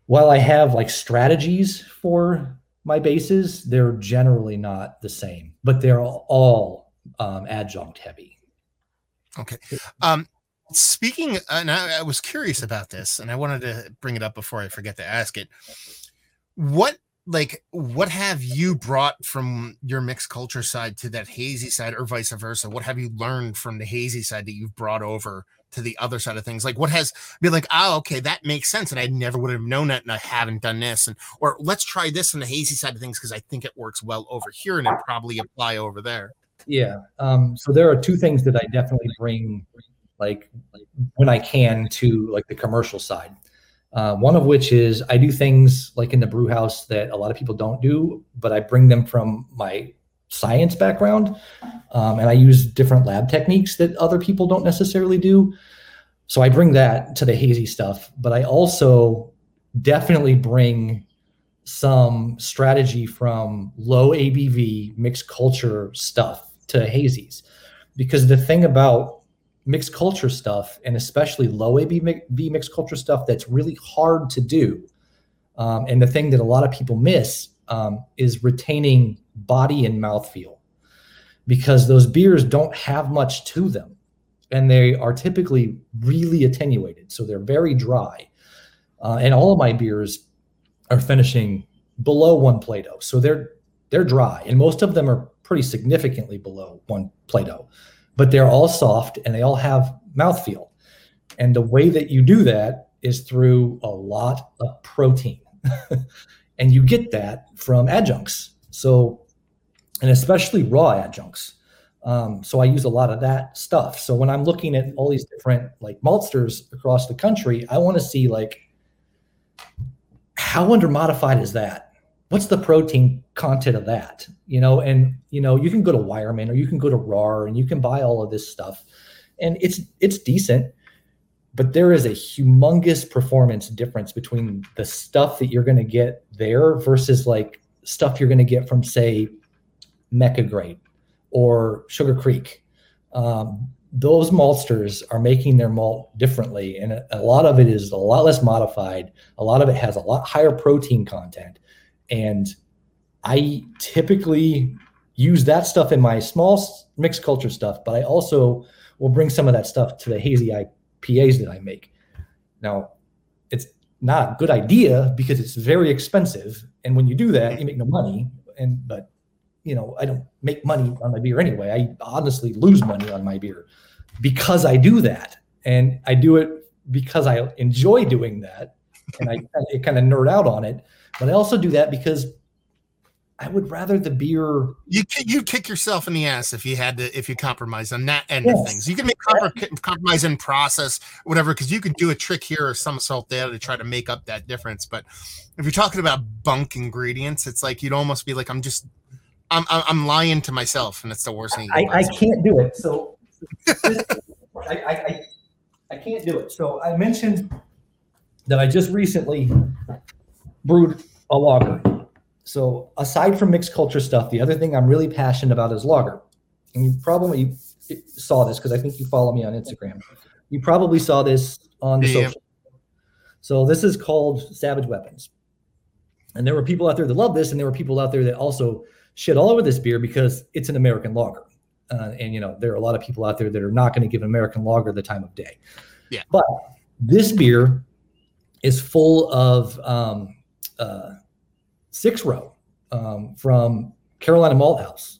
while I have like strategies for my bases, they're generally not the same, but they're all adjunct heavy. Okay. Speaking, and I was curious about this, and I wanted to bring it up before I forget to ask it. What have you brought from your mixed culture side to that hazy side, or vice versa? What have you learned from the hazy side that you've brought over to the other side of things? Like, what has been like, oh, okay, that makes sense, and I never would have known that, and I haven't done this, and or let's try this on the hazy side of things because I think it works well over here, and it probably apply over there. Yeah. So there are two things that I definitely bring, like when I can, to like the commercial side. One of which is I do things like in the brew house that a lot of people don't do, but I bring them from my science background, and I use different lab techniques that other people don't necessarily do. So I bring that to the hazy stuff, but I also definitely bring some strategy from low ABV mixed culture stuff to hazies, because the thing about mixed culture stuff, and especially low ABV mixed culture stuff, that's really hard to do. And the thing that a lot of people miss is retaining body and mouthfeel, because those beers don't have much to them, and they are typically really attenuated. So they're very dry. And all of my beers are finishing below 1 Plato. So they're dry, and most of them are pretty significantly below 1 Plato. But they're all soft and they all have mouthfeel. And the way that you do that is through a lot of protein. And you get that from adjuncts. So, and especially raw adjuncts. So I use a lot of that stuff. So when I'm looking at all these different like maltsters across the country, I want to see like, how undermodified is that? What's the protein content of that? You know, and you know, you can go to Wireman or you can go to RAR and you can buy all of this stuff, and it's decent, but there is a humongous performance difference between the stuff that you're going to get there versus like stuff you're going to get from, say, Mecca Grape or Sugar Creek. Those maltsters are making their malt differently, and a lot of it is a lot less modified. A lot of it has a lot higher protein content. And I typically use that stuff in my small mixed culture stuff, but I also will bring some of that stuff to the hazy IPAs that I make. Now, it's not a good idea because it's very expensive. And when you do that, you make no money. But, you know, I don't make money on my beer anyway. I honestly lose money on my beer because I do that. And I do it because I enjoy doing that. And I kind of nerd out on it. But I also do that because I would rather the beer. You kick yourself in the ass if you compromise on that end of things. You can make compromise in process, whatever, because you can do a trick here or somersault there to try to make up that difference. But if you're talking about bunk ingredients, it's like you'd almost be like, I'm lying to myself, and it's the worst thing. I can't do it. So I can't do it. So I mentioned that I just recently brewed a lager. So aside from mixed culture stuff, the other thing I'm really passionate about is lager. And you probably saw this because I think you follow me on Instagram. You probably saw this on the social. So this is called Savage Weapons. And there were people out there that loved this, and there were people out there that also shit all over this beer because it's an American lager. And, you know, there are a lot of people out there that are not going to give American lager the time of day. Yeah. But this beer is full of 6-row from Carolina Malt House.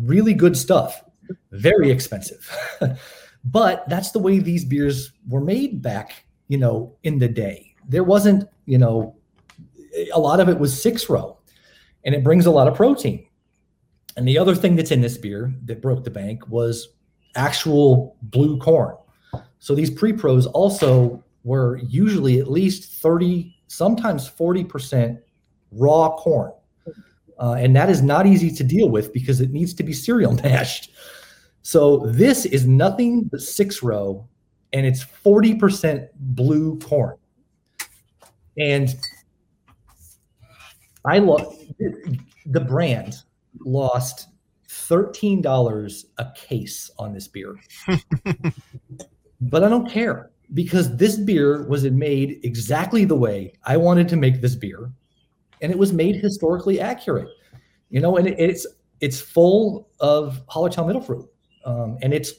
Really good stuff. Very expensive. But that's the way these beers were made back, you know, in the day. There wasn't, you know, a lot of it was 6-row, and it brings a lot of protein. And the other thing that's in this beer that broke the bank was actual blue corn. So these pre-pros also were usually at least 30, sometimes 40% raw corn. And that is not easy to deal with because it needs to be cereal mashed. So this is nothing but 6-row, and it's 40% blue corn. And I love the brand lost $13 a case on this beer. But I don't care, because this beer was made exactly the way I wanted to make this beer, and it was made historically accurate, you know, and it's full of Hallertau Mittelfrüh. And it's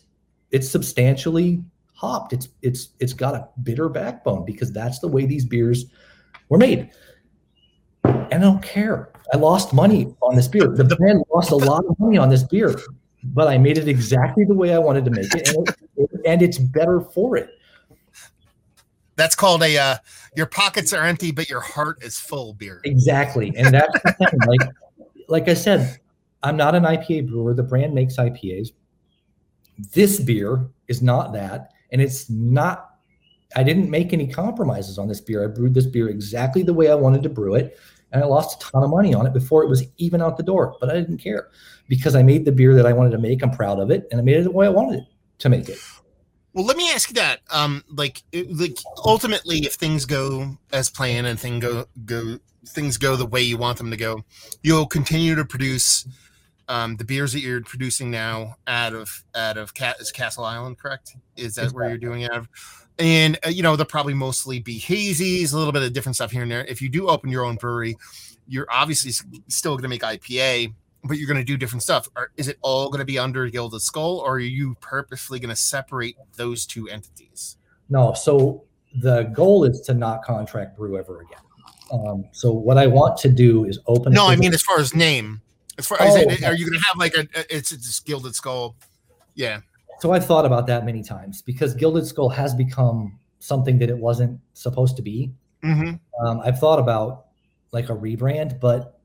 substantially hopped. It's got a bitter backbone because that's the way these beers were made. And I don't care. I lost money on this beer. The brand lost a lot of money on this beer, but I made it exactly the way I wanted to make it, and it's better for it. That's called a your pockets are empty, but your heart is full beer. Exactly, and that's the thing. Like I said, I'm not an IPA brewer. The brand makes IPAs. This beer is not that, and it's not. I didn't make any compromises on this beer. I brewed this beer exactly the way I wanted to brew it, and I lost a ton of money on it before it was even out the door, but I didn't care because I made the beer that I wanted to make. I'm proud of it, and I made it the way I wanted it to make it. Well, let me ask you that. Like ultimately, if things go as planned and things go the way you want them to go, you'll continue to produce the beers that you're producing now out of Castle Island, correct? Is that where you're doing it out of? And, you know, they'll probably mostly be hazies, a little bit of different stuff here and there. If you do open your own brewery, you're obviously still going to make IPA, but you're going to do different stuff. Is it all going to be under Gilded Skull, or are you purposely going to separate those two entities? No. So the goal is to not contract brew ever again. So what I want to do is open. No, I mean, as far as name, as far as are you going to have like it's Gilded Skull? Yeah. So I've thought about that many times because Gilded Skull has become something that it wasn't supposed to be. Mm-hmm. I've thought about like a rebrand, but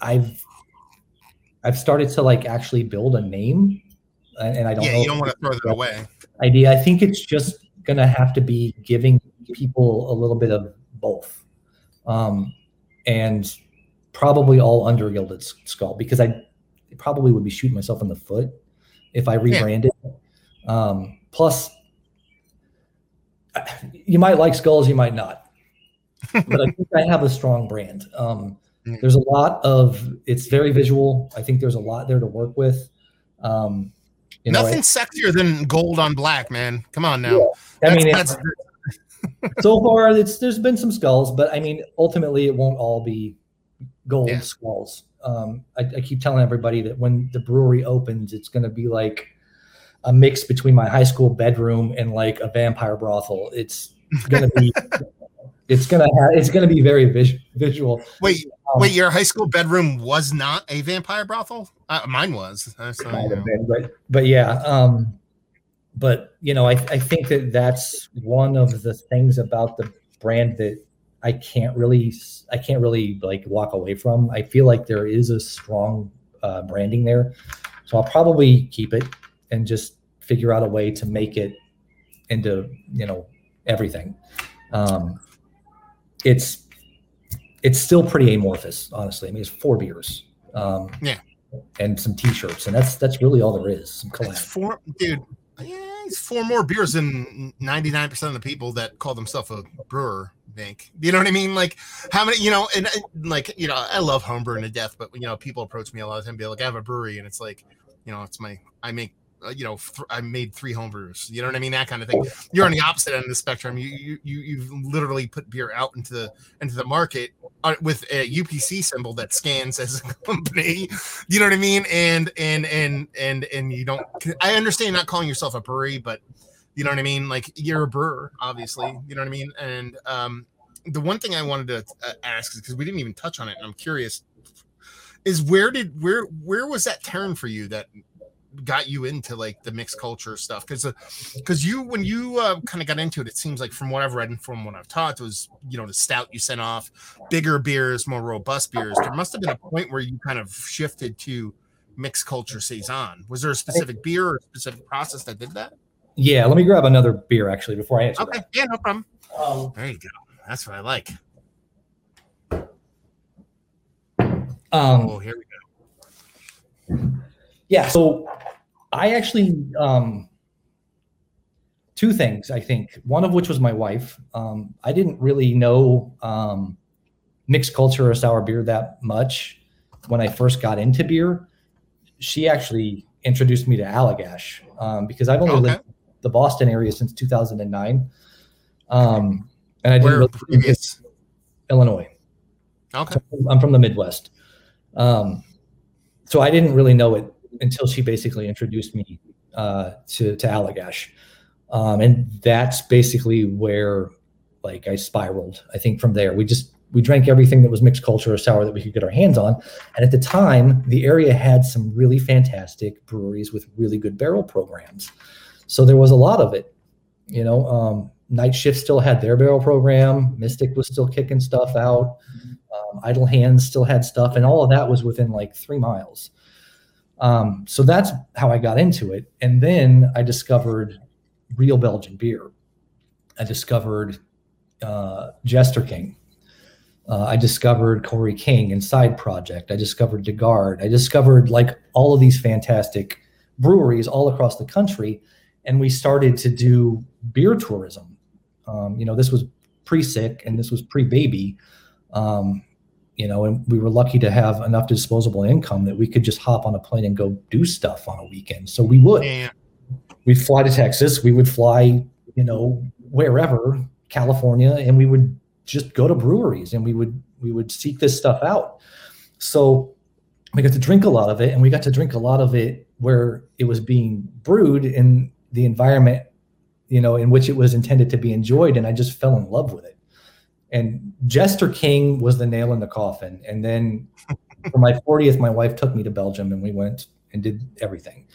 I've started to like actually build a name, and I don't know. Yeah, you don't want to throw that away. Idea. I think it's just gonna have to be giving people a little bit of both, and probably all under Gilded Skull because I probably would be shooting myself in the foot if I rebranded. Yeah. Plus, you might like skulls, you might not. But I think I have a strong brand. There's a lot of, it's very visual. I think there's a lot there to work with. Nothing sexier than gold on black, man. Come on now. Yeah. So far, there's been some skulls, but I mean, ultimately it won't all be gold skulls. I keep telling everybody that when the brewery opens, it's going to be like a mix between my high school bedroom and like a vampire brothel. It's going to be, it's going to be very visual. Wait, your high school bedroom was not a vampire brothel? Mine was. So, might have been, but yeah. But you know, I think that's one of the things about the brand that I can't really like walk away from. I feel like there is a strong branding there. So I'll probably keep it and just figure out a way to make it into, you know, everything. It's still pretty amorphous, honestly. I mean, it's 4 beers. And some t-shirts, and that's really all there is. Some collabs. It's 4 more beers than 99% of the people that call themselves a brewer think. You know what I mean? Like how many, you know, and like, you know, I love homebrewing to death, but you know, people approach me a lot of time and be like, I have a brewery, and it's like, you know, I made 3 homebrews. You know what I mean? That kind of thing. You're on the opposite end of the spectrum. You've literally put beer out into the market with a UPC symbol that scans as a company. You know what I mean? And you don't, I understand not calling yourself a brewery, but you know what I mean? Like, you're a brewer, obviously, you know what I mean? And the one thing I wanted to ask, because we didn't even touch on it, and I'm curious, is where was that turn for you that got you into like the mixed culture stuff? Because you, when you kind of got into it, it seems like from what I've read and from what I've taught, it was, you know, the stout you sent off, bigger beers, more robust beers. There must have been a point where you kind of shifted to mixed culture saison. Was there a specific beer or a specific process that did that? Yeah, let me grab another beer, actually, before I answer that. Okay, yeah, no problem. There you go. That's what I like. Here we go. Yeah, so I actually, two things, I think. One of which was my wife. I didn't really know mixed culture or sour beer that much when I first got into beer. She actually introduced me to Allagash because I've only lived the Boston area since 2009, and I didn't live in Illinois. Okay, so I'm from the Midwest, so I didn't really know it until she basically introduced me to Allagash, and that's basically where like I spiraled. I think from there we drank everything that was mixed culture or sour that we could get our hands on, and at the time the area had some really fantastic breweries with really good barrel programs, so there was a lot of it. You know, Night Shift still had their barrel program. Mystic was still kicking stuff out. Idle Hands still had stuff, and all of that was within like 3 miles. So that's how I got into it. And then I discovered real Belgian beer. I discovered Jester King. I discovered Corey King and Side Project. I discovered DeGard. I discovered like all of these fantastic breweries all across the country. And we started to do beer tourism. You know, this was pre-sick and this was pre-baby. You know, and we were lucky to have enough disposable income that we could just hop on a plane and go do stuff on a weekend. So we would. Yeah. We'd fly to Texas. We would fly, you know, wherever, California, and we would just go to breweries and we would seek this stuff out. So we got to drink a lot of it, and we got to drink a lot of it where it was being brewed in the environment, you know, in which it was intended to be enjoyed. And I just fell in love with it. And Jester King was the nail in the coffin. And then for my 40th, my wife took me to Belgium and we went and did everything.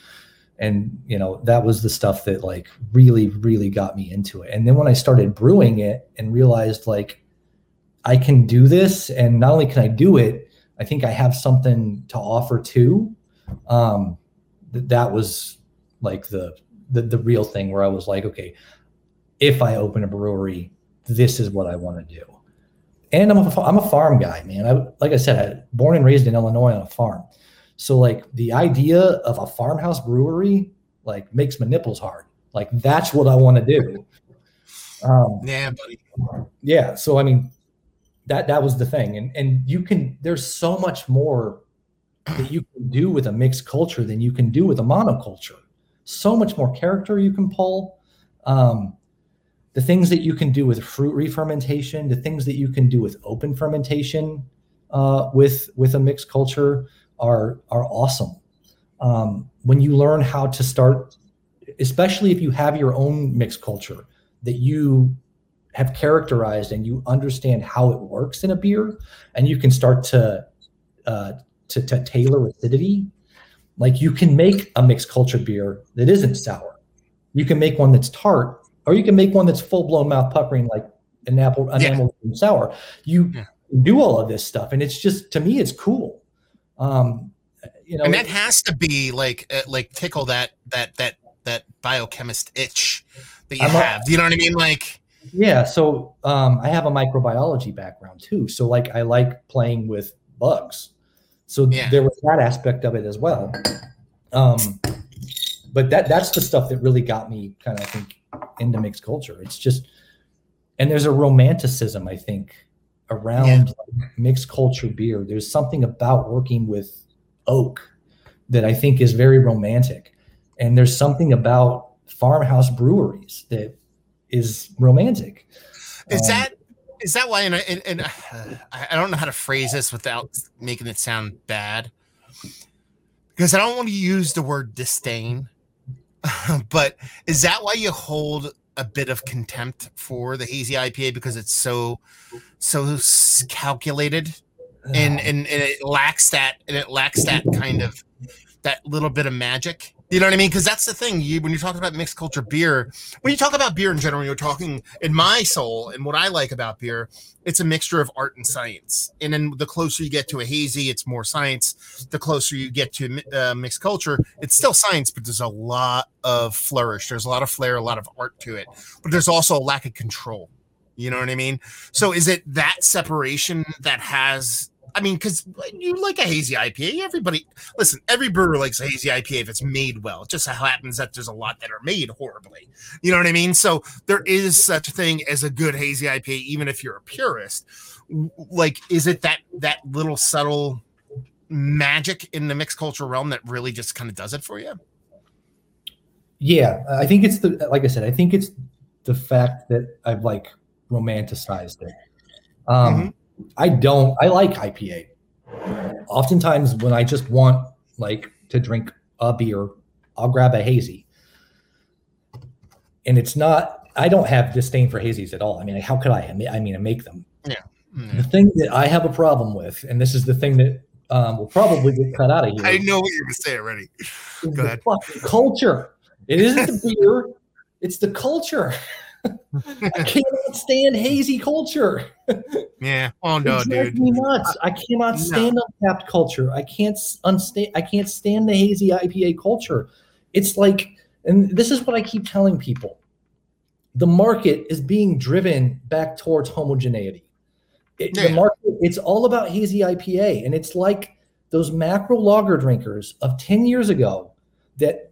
And, you know, that was the stuff that like really, really got me into it. And then when I started brewing it and realized like, I can do this, and not only can I do it, I think I have something to offer too. That was like the real thing where I was like, okay, if I open a brewery, this is what I want to do. And I'm a farm guy, man. Like I said, born and raised in Illinois on a farm. So like the idea of a farmhouse brewery, like makes my nipples hard. Like that's what I want to do. Yeah, buddy. Yeah. So, I mean, That was the thing. And you can, there's so much more that you can do with a mixed culture than you can do with a monoculture. So much more character you can pull. The things that you can do with fruit re-fermentation, the things that you can do with open fermentation with a mixed culture are awesome. When you learn how to start, especially if you have your own mixed culture that you have characterized and you understand how it works in a beer, and you can start to tailor acidity. Like you can make a mixed culture beer that isn't sour. You can make one that's tart, or you can make one that's full blown mouth puckering, like an apple enamel sour. You do all of this stuff. And it's just, to me, it's cool. You know, and that has to be like tickle that biochemist itch that you have. Do you know what I mean? Like, yeah. So I have a microbiology background too. So like, I like playing with bugs. So there was that aspect of it as well. But that's the stuff that really got me kind of, I think, into mixed culture. It's just, and there's a romanticism, I think, around like mixed culture beer. There's something about working with oak that I think is very romantic. And there's something about farmhouse breweries that is romantic. Is that Is that why? And I don't know how to phrase this without making it sound bad, because I don't want to use the word disdain. But is that why you hold a bit of contempt for the hazy IPA, because it's so calculated, and it lacks that kind of that little bit of magic? You know what I mean? Because that's the thing. When you talk about mixed culture beer, when you talk about beer in general, you're talking, in my soul and what I like about beer, it's a mixture of art and science. And then the closer you get to a hazy, it's more science. The closer you get to mixed culture, it's still science, but there's a lot of flourish. There's a lot of flair, a lot of art to it. But there's also a lack of control. You know what I mean? So is it that separation that has... I mean, because you like a hazy IPA. Everybody, listen, every brewer likes a hazy IPA if it's made well. It just happens that there's a lot that are made horribly. You know what I mean? So there is such a thing as a good hazy IPA, even if you're a purist. Like, is it that little subtle magic in the mixed culture realm that really just kind of does it for you? Yeah, I think it's the fact that I've like romanticized it. Mm-hmm. I like IPA. Oftentimes when I just want like to drink a beer, I'll grab a hazy. And it's not, I don't have disdain for hazies at all. I mean, how could I? I mean, I make them. Yeah. Mm-hmm. The thing that I have a problem with, and this is the thing that will probably get cut out of here. I know what you're going to say already. Go ahead. Fucking culture. It isn't the beer. It's the culture. I cannot stand hazy culture. Yeah. Oh no, it drives me nuts. I cannot stand untapped culture. I can't stand the hazy IPA culture. It's like, and this is what I keep telling people. The market is being driven back towards homogeneity. The market, it's all about hazy IPA. And it's like those macro lager drinkers of 10 years ago that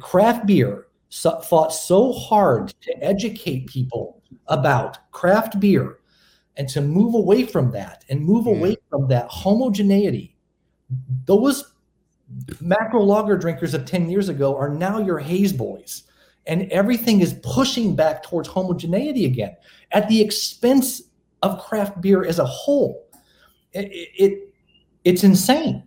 craft beer fought so hard to educate people about craft beer and to move away from that and away from that homogeneity. Those macro lager drinkers of 10 years ago are now your haze boys, and everything is pushing back towards homogeneity again at the expense of craft beer as a whole. It's insane.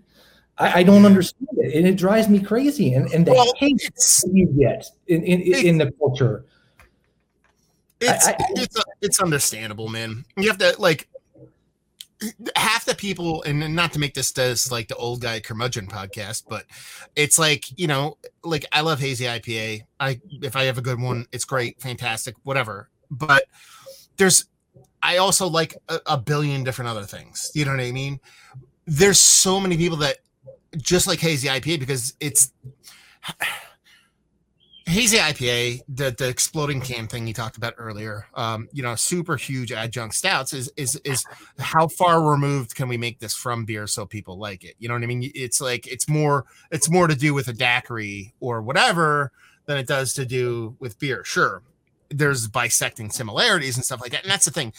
I don't understand it, and it drives me crazy. And the hate you get in the culture, it's understandable, man. You have to, like, half the people, and not to make this like the old guy curmudgeon podcast, but it's like, you know, like, I love hazy IPA. If I have a good one, it's great, fantastic, whatever. But I also like a billion different other things. You know what I mean? There's so many people that just like hazy IPA, because it's hazy IPA, the exploding can thing you talked about earlier, you know, super huge adjunct stouts is how far removed can we make this from beer so people like it? You know what I mean? It's like, it's more to do with a daiquiri or whatever than it does to do with beer. Sure, there's bisecting similarities and stuff like that. And that's the thing.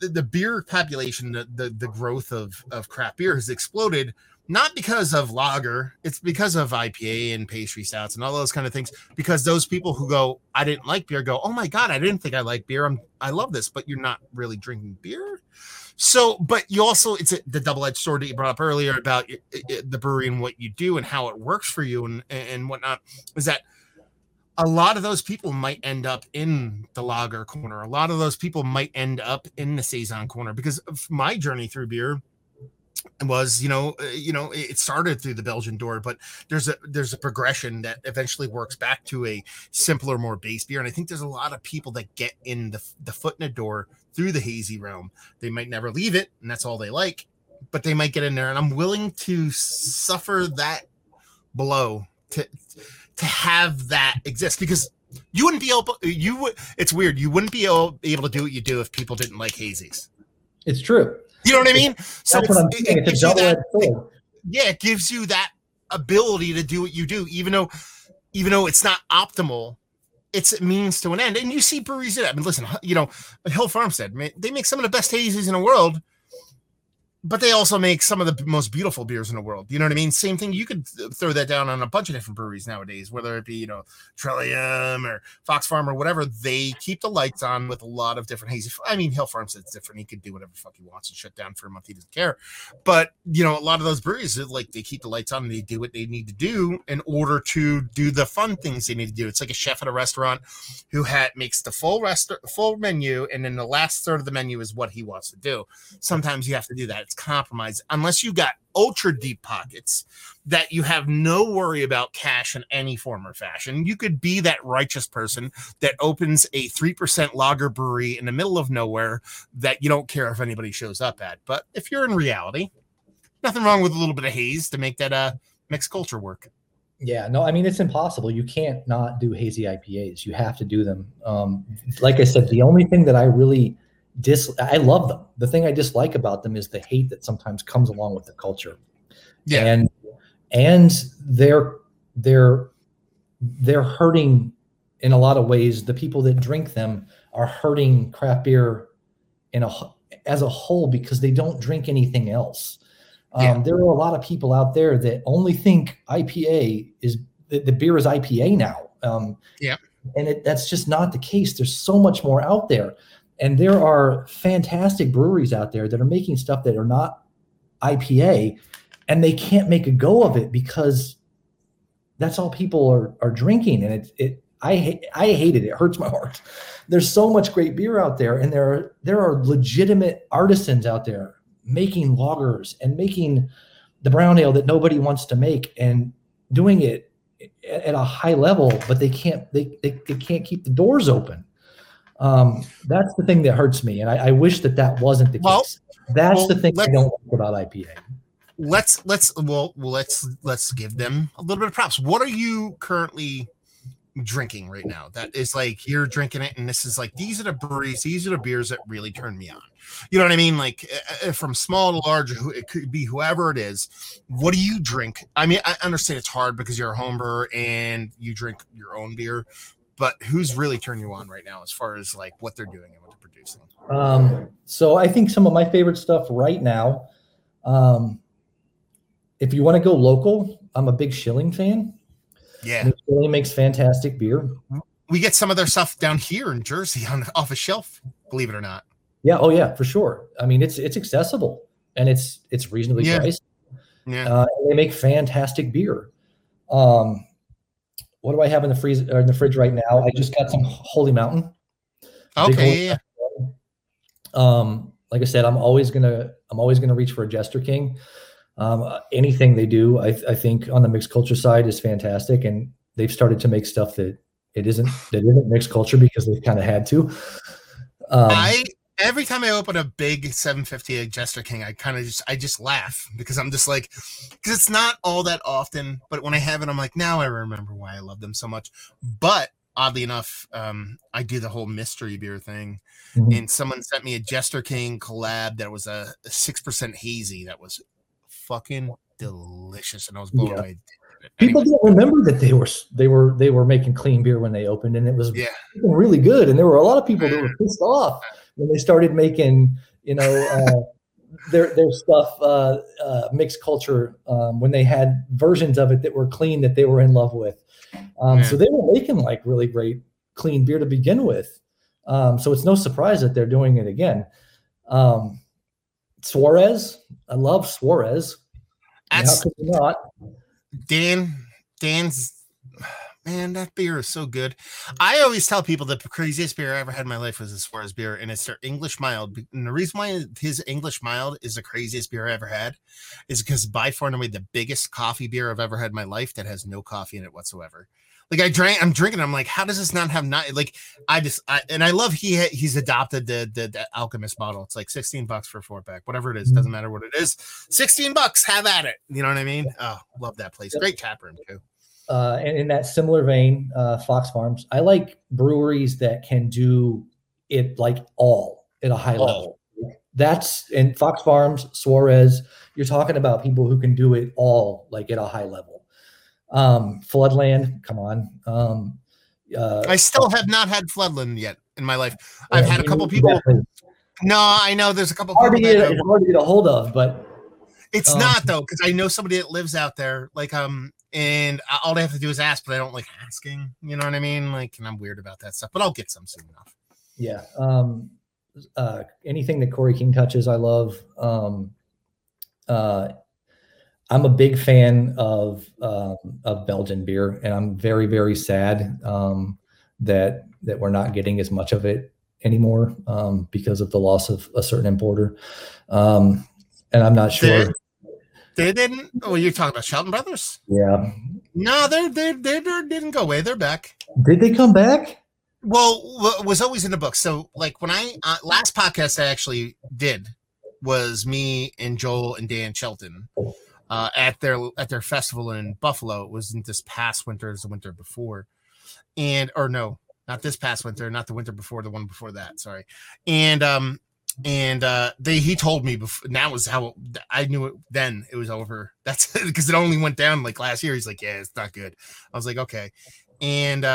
The beer population, the growth of craft beer has exploded, not because of lager, it's because of IPA and pastry stouts and all those kind of things, because those people who go, I didn't like beer, go, oh my God, I didn't think I liked beer. I love this, but you're not really drinking beer. So, but you also, it's the double-edged sword that you brought up earlier about the brewery and what you do and how it works for you and whatnot, is that a lot of those people might end up in the lager corner. A lot of those people might end up in the Saison corner, because of my journey through beer was, you know, it started through the Belgian door, but there's a progression that eventually works back to a simpler, more base beer. And I think there's a lot of people that get in the foot in the door through the hazy realm. They might never leave it, and that's all they like, but they might get in there. And I'm willing to suffer that blow to have that exist, because you wouldn't be able to do what you do if people didn't like hazies. It's true. You know what I mean? So it gives you that ability to do what you do, even though it's not optimal. It's a means to an end. And you see breweries do that. I mean, listen, you know, Hill Farmstead, man, they make some of the best hazies in the world, But they also make some of the most beautiful beers in the world. You know what I mean? Same thing. You could throw that down on a bunch of different breweries nowadays, whether it be, you know, Trillium or Fox Farm or whatever. They keep the lights on with a lot of different hazy. I mean, Hill Farm says it's different. He could do whatever the fuck he wants and shut down for a month. He doesn't care. But, you know, a lot of those breweries, like, they keep the lights on and they do what they need to do in order to do the fun things they need to do. It's like a chef at a restaurant who makes the full menu, and then the last third of the menu is what he wants to do. Sometimes you have to do that. It's compromise, unless you got ultra deep pockets that you have no worry about cash in any form or fashion. You could be that righteous person that opens a 3% lager brewery in the middle of nowhere that you don't care if anybody shows up at. But if you're in reality, nothing wrong with a little bit of haze to make that mixed culture work. Yeah, no, I mean, it's impossible. You can't not do hazy IPAs. You have to do them. Like I said, the only thing that I really I love them. The thing I dislike about them is the hate that sometimes comes along with the culture. Yeah. And they're hurting in a lot of ways. The people that drink them are hurting craft beer as a whole because they don't drink anything else. There are a lot of people out there that only think IPA is the beer is IPA now. And that's just not the case. There's so much more out there. And there are fantastic breweries out there that are making stuff that are not IPA, and they can't make a go of it because that's all people are drinking. And I hate it. It hurts my heart. There's so much great beer out there, and there are legitimate artisans out there making lagers and making the brown ale that nobody wants to make and doing it at a high level, but they can't keep the doors open. That's the thing that hurts me, and I wish that wasn't the case. That's the thing I don't like about IPA. Let's give them a little bit of props. What are you currently drinking right now? That is like you're drinking it, and this is like these are the breweries, these are the beers that really turn me on. You know what I mean? Like from small to large, it could be whoever it is. What do you drink? I mean, I understand it's hard because you're a home brewer and you drink your own beer. But who's really turned you on right now as far as like what they're doing and what they're producing? So I think some of my favorite stuff right now, if you want to go local, I'm a big Schilling fan. Yeah. Schilling makes fantastic beer. We get some of their stuff down here in Jersey off a shelf, believe it or not. Yeah. Oh yeah, for sure. I mean, it's accessible and it's reasonably priced. Yeah. They make fantastic beer. What do I have in the freezer or in the fridge right now? I just got some Holy Mountain. Okay. Yeah. Like I said, I'm always gonna reach for a Jester King. Anything they do, I think on the mixed culture side is fantastic, and they've started to make stuff that isn't mixed culture because they've kind of had to. Every time I open a big 750 at Jester King, I just laugh because I'm just like, because it's not all that often, but when I have it, I'm like, now I remember why I love them so much. But oddly enough, I do the whole mystery beer thing, and someone sent me a Jester King collab that was a 6% hazy that was fucking delicious, and I was blown away. People don't remember that they were making clean beer when they opened, and it was really good. And there were a lot of people that were pissed off when they started making, you know, their stuff mixed culture when they had versions of it that were clean that they were in love with. So they were making like really great clean beer to begin with. So it's no surprise that they're doing it again. Suarez, I love Suarez. How could you not? Dan's man, that beer is so good. I always tell people that the craziest beer I ever had in my life was a Suarez beer, and it's their English mild. And the reason why his English mild is the craziest beer I ever had is because by far and away the biggest coffee beer I've ever had in my life that has no coffee in it whatsoever. Like I'm drinking. I'm like, how does this not have not? Like I love he's adopted the Alchemist model. It's like $16 for a 4-pack, whatever it is. Doesn't matter what it is. $16, have at it. You know what I mean? Oh, love that place. Great tap room too. And in that similar vein, Fox Farms. I like breweries that can do it like all at a high level. That's in Fox Farms, Suarez. You're talking about people who can do it all like at a high level. Floodland, come on. I still have not had Floodland yet in my life. I've had a couple people No, I know there's a couple. It's hard to get a hold of, but it's not though, because I know somebody that lives out there, like and all they have to do is ask, but I don't like asking. You know what I mean? Like, and I'm weird about that stuff, but I'll get some soon enough. Yeah. Anything that Corey King touches, I love. I'm a big fan of Belgian beer, and I'm very, very sad that we're not getting as much of it anymore because of the loss of a certain importer. And I'm not sure. They didn't. Oh, you're talking about Shelton Brothers? Yeah. No, they didn't go away. They're back. Did they come back? Well, it was always in the book. So, like when I last podcast I actually did was me and Joel and Dan Shelton. At their festival in Buffalo. It wasn't this past winter, it was the winter before. Not this past winter, not the winter before, the one before that, sorry. And he told me before, that was how I knew it then, it was over. That's because it only went down like last year. He's like, yeah, it's not good. I was like, okay. And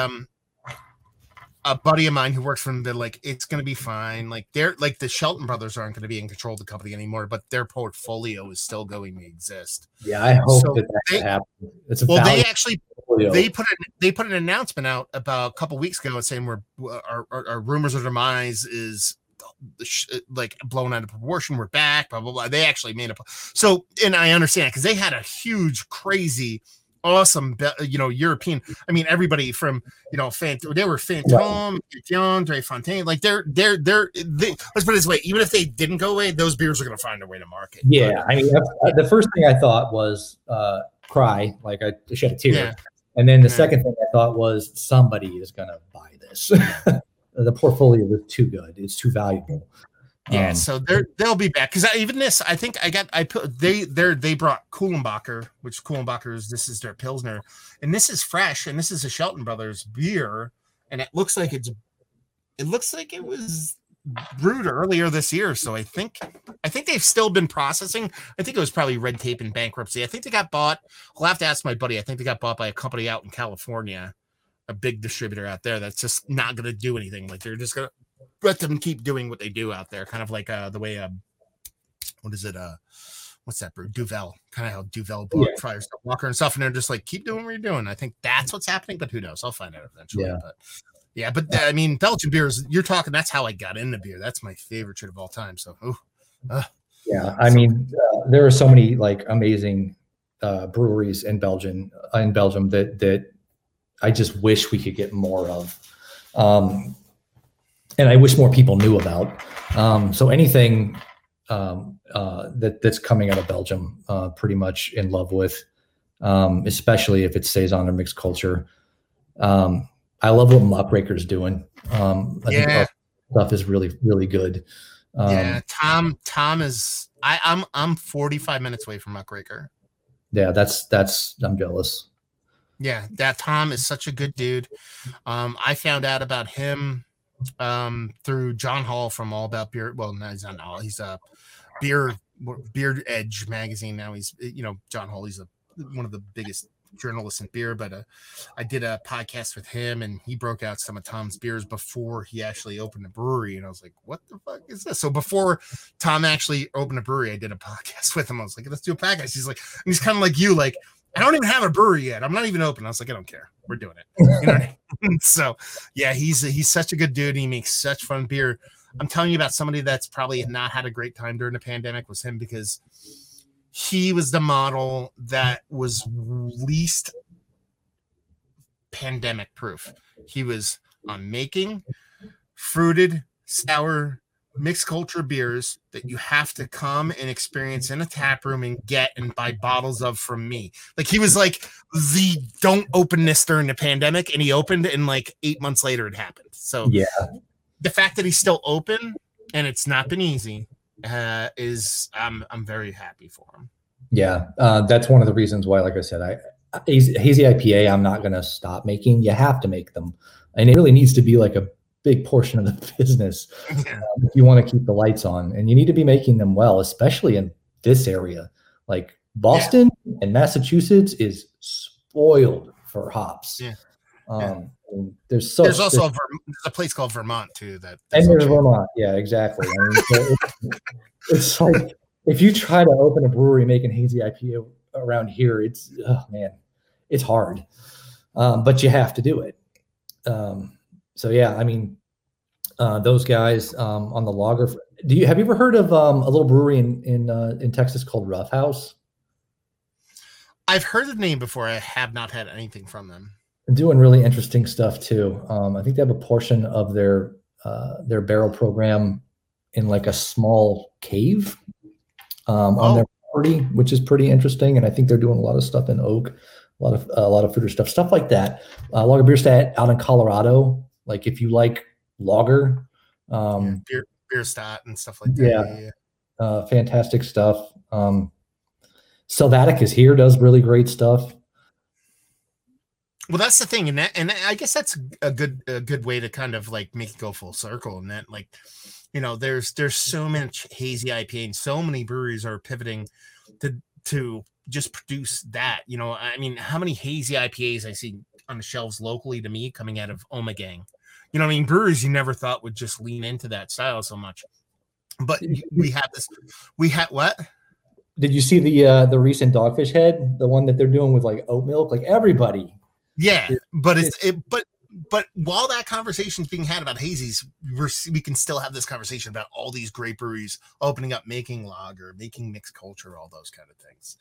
a buddy of mine who works for them, they're like, it's going to be fine. Like they're like the Shelton Brothers aren't going to be in control of the company anymore, but their portfolio is still going to exist. Yeah. I hope that happens. They put an announcement out about a couple weeks ago saying our rumors of demise is like blown out of proportion. We're back, blah, blah, blah. They actually made up. So, and I understand because they had a huge, crazy, awesome, European. I mean, everybody from they were Fantôme, DeAndre Fontaine. Like they let's put it this way: even if they didn't go away, those beers are going to find a way to market. Yeah, but, I mean, the first thing I thought was cry, like I shed a tear, and then the second thing I thought was somebody is going to buy this. The portfolio is too good; it's too valuable. Yeah, so they'll be back because even this, I think they brought Kuhlenbacher, which this is their Pilsner, and this is fresh, and this is a Shelton Brothers beer, and it looks like it was brewed earlier this year. So I think they've still been processing. I think it was probably red tape and bankruptcy. I think they got bought. I'll have to ask my buddy. I think they got bought by a company out in California, a big distributor out there that's just not going to do anything. Like they're just going to let them keep doing what they do out there, kind of like the way what's that brew? Duvel, kind of how Duvel bought Friars Walker and stuff, and they're just like keep doing what you're doing. I think that's what's happening, but who knows? I'll find out eventually. Yeah. But I mean, Belgian beers. You're talking. That's how I got into beer. That's my favorite shit of all time. So, there are so many like amazing breweries in Belgium that I just wish we could get more of. And I wish more people knew about. So anything that's coming out of Belgium, pretty much in love with, especially if it stays on their mixed culture. I love what Muckraker's doing. I think stuff is really, really good. Tom is. I'm 45 minutes away from Muckraker. Yeah, that's. I'm jealous. Yeah, that Tom is such a good dude. I found out about him through John Hall from All About Beer. Well, no, he's not all. He's a Beer Edge magazine now. He's John Hall. He's one of the biggest journalists in beer. But I did a podcast with him, and he broke out some of Tom's beers before he actually opened a brewery. And I was like, "What the fuck is this?" So before Tom actually opened a brewery, I did a podcast with him. I was like, "Let's do a podcast." He's like, and he's kind of like you, like, I don't even have a brewery yet. I'm not even open. I was like, I don't care. We're doing it. You know what I mean? So yeah, he's such a good dude. And he makes such fun beer. I'm telling you about somebody that's probably not had a great time during the pandemic was him, because he was the model that was least pandemic proof. He was making fruited, sour, mixed culture beers that you have to come and experience in a tap room and get and buy bottles of from me. Like he was like the don't open this during the pandemic, and he opened and like 8 months later it happened. So yeah, the fact that he's still open and it's not been easy is I'm very happy for him. Yeah, that's one of the reasons why, like I said, I hazy IPA I'm not gonna stop making. You have to make them, and it really needs to be like a big portion of the business. If you want to keep the lights on, and you need to be making them well, especially in this area, like Boston and Massachusetts is spoiled for hops. Yeah. There's also a place called Vermont too. Vermont, yeah, exactly. I mean, so it's like if you try to open a brewery making hazy IPA around here, it's hard, but you have to do it. So yeah, I mean, those guys on the lager. Have you ever heard of a little brewery in Texas called Rough House? I've heard the name before. I have not had anything from them. Doing really interesting stuff too. I think they have a portion of their barrel program in like a small cave on their property, which is pretty interesting. And I think they're doing a lot of stuff in oak, a lot of fooder stuff like that. Lager Beer Stat out in Colorado. Like if you like lager, Beer Stat and stuff like that. Yeah. Fantastic stuff. Sylvaticus here does really great stuff. Well, that's the thing, and I guess that's a good way to kind of like make it go full circle. And that, like, you know, there's so much hazy IPA, and so many breweries are pivoting to just produce that. You know, I mean, how many hazy IPAs I see on the shelves locally to me coming out of Omegang? You know, I mean, breweries you never thought would just lean into that style so much, but we have this. We had what? Did you see the recent Dogfish Head, the one that they're doing with like oat milk? Like everybody. Yeah, but it's while that conversation is being had about hazies, we can still have this conversation about all these great breweries opening up, making lager, making mixed culture, all those kind of things.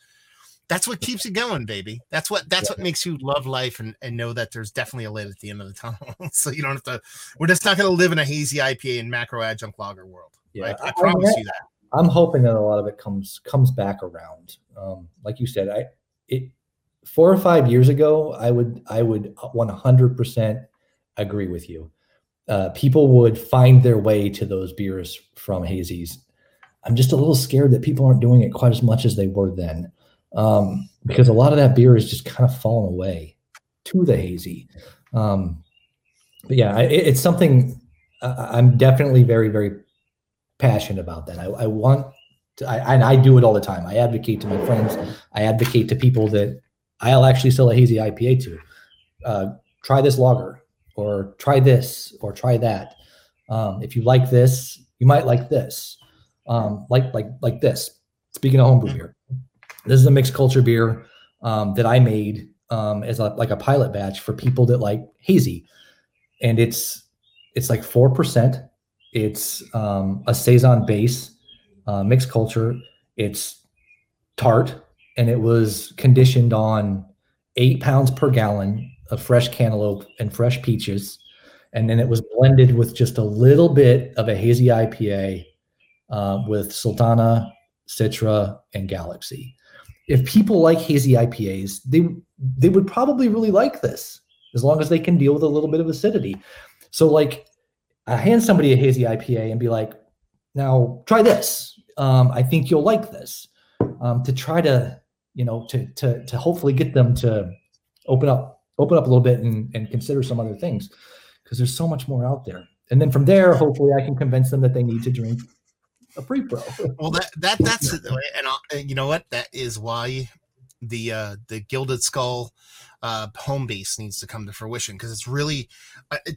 That's what keeps you going, baby. That's what makes you love life and know that there's definitely a light at the end of the tunnel. So you don't have to. We're just not going to live in a hazy IPA and macro adjunct lager world. Yeah, right? I promise you that. I'm hoping that a lot of it comes back around. Like you said, 4 or 5 years ago, I would 100% agree with you. People would find their way to those beers from hazies. I'm just a little scared that people aren't doing it quite as much as they were then, because a lot of that beer is just kind of fallen away to the hazy. But yeah, it's something I'm definitely very, very passionate about. That I want to, and I do it all the time. I advocate to my friends. I advocate to people that I'll actually sell a hazy IPA to. Try this lager, or try this, or try that. If you like this, you might like this. Like this. Speaking of homebrew beer, this is a mixed culture beer that I made as a pilot batch for people that like hazy, and it's like 4%. It's a saison base, mixed culture. It's tart. And it was conditioned on 8 pounds per gallon of fresh cantaloupe and fresh peaches. And then it was blended with just a little bit of a hazy IPA with Sultana, Citra, and Galaxy. If people like hazy IPAs, they would probably really like this, as long as they can deal with a little bit of acidity. So like, I hand somebody a hazy IPA and be like, now try this. I think you'll like this. To try to, you know, to hopefully get them to open up a little bit and consider some other things, because there's so much more out there. And then from there, hopefully I can convince them that they need to drink a pre-pro. Well, that's and you know what, that is why the Gilded Skull home base needs to come to fruition, because it's really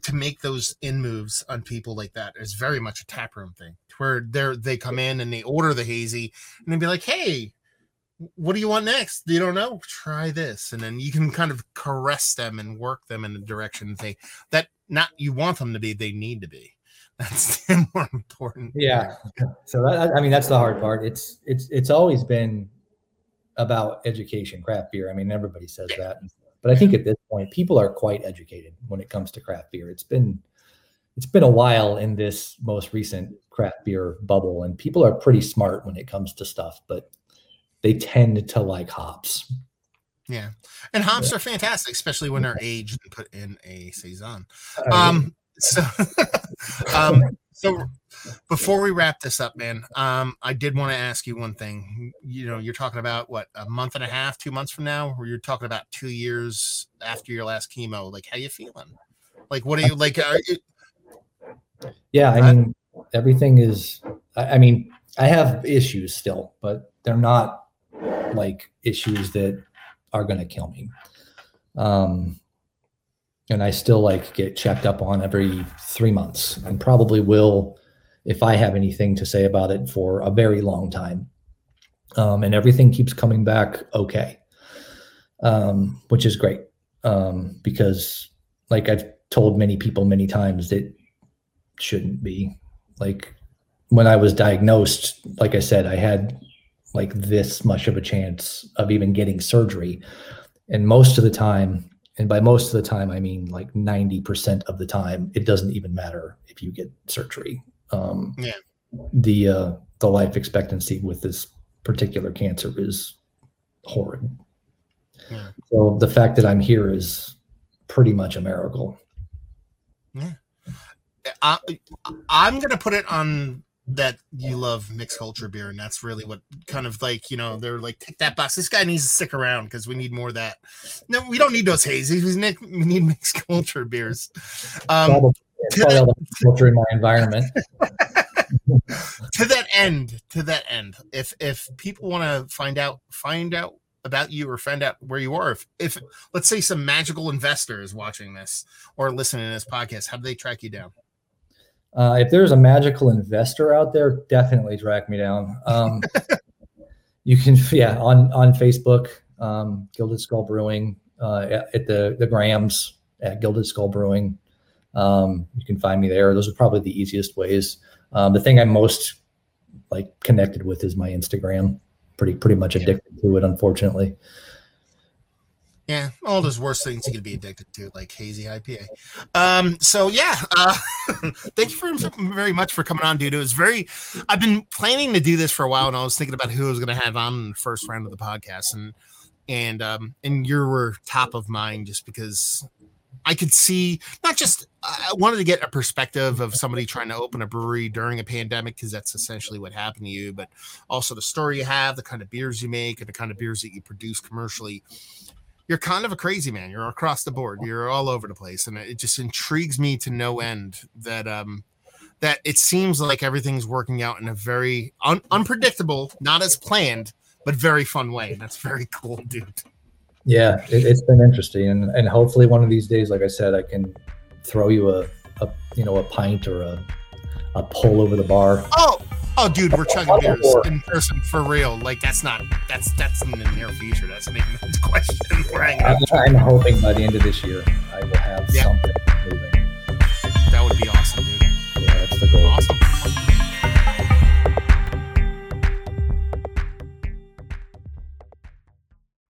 to make those in moves on people like that is very much a taproom thing, where they come in and they order the hazy and they'd be like, hey, what do you want next? You don't know? Try this. And then you can kind of caress them and work them in the direction you want them to be, they need to be. That's the more important. Yeah. So I mean, that's the hard part. It's always been about education, craft beer. I mean, everybody says that, but I think at this point, people are quite educated when it comes to craft beer. It's been a while in this most recent craft beer bubble, and people are pretty smart when it comes to stuff, but they tend to like hops. Yeah. And hops are fantastic, especially when they're aged and put in a saison. So before we wrap this up, man, I did want to ask you one thing. You know, you're talking about what, a month and a half, 2 months from now, or you're talking about 2 years after your last chemo. Like, how you feeling? Like, what are you like? Yeah. I mean, everything is, I mean, I have issues still, but they're not like issues that are going to kill me. And I still like get checked up on every 3 months, and probably will if I have anything to say about it for a very long time. And everything keeps coming back okay, which is great, because like I've told many people many times, it shouldn't be. Like when I was diagnosed, like I said, I had like this much of a chance of even getting surgery. And most of the time, and by most of the time, I mean like 90% of the time, it doesn't even matter if you get surgery. The life expectancy with this particular cancer is horrid. Yeah. So the fact that I'm here is pretty much a miracle. Yeah. I'm going to put it on that you love mixed culture beer, and that's really what kind of like, you know, they're like, tick that box, this guy needs to stick around because we need more of that. No, we don't need those hazies, we need mixed culture beers. Probably all the culture in my environment. to that end, if people want to find out about you or find out where you are, if let's say some magical investor is watching this or listening to this podcast, how do they track you down? If there's a magical investor out there, definitely track me down. You can, on Facebook, Gilded Skull Brewing, at the Grams at Gilded Skull Brewing. You can find me there. Those are probably the easiest ways. The thing I'm most like connected with is my Instagram. Pretty much addicted to it, unfortunately. Yeah, all those worst things you could be addicted to, like hazy IPA. Thank you very much for coming on, dude. I've been planning to do this for a while, and I was thinking about who I was going to have on in the first round of the podcast, and you were top of mind just because I could see not just I wanted to get a perspective of somebody trying to open a brewery during a pandemic, because that's essentially what happened to you, but also the story you have, the kind of beers you make, and the kind of beers that you produce commercially. You're kind of a crazy man. You're across the board. You're all over the place. And it just intrigues me to no end that that it seems like everything's working out in a very unpredictable, not as planned, but very fun way. That's very cool, dude. Yeah, it's been interesting. And hopefully one of these days, like I said, I can throw you a pint or a pull over the bar. Oh, dude, we're chugging beers in person for real. Like that's in the near future. That's an even question. I'm hoping by the end of this year I will have something.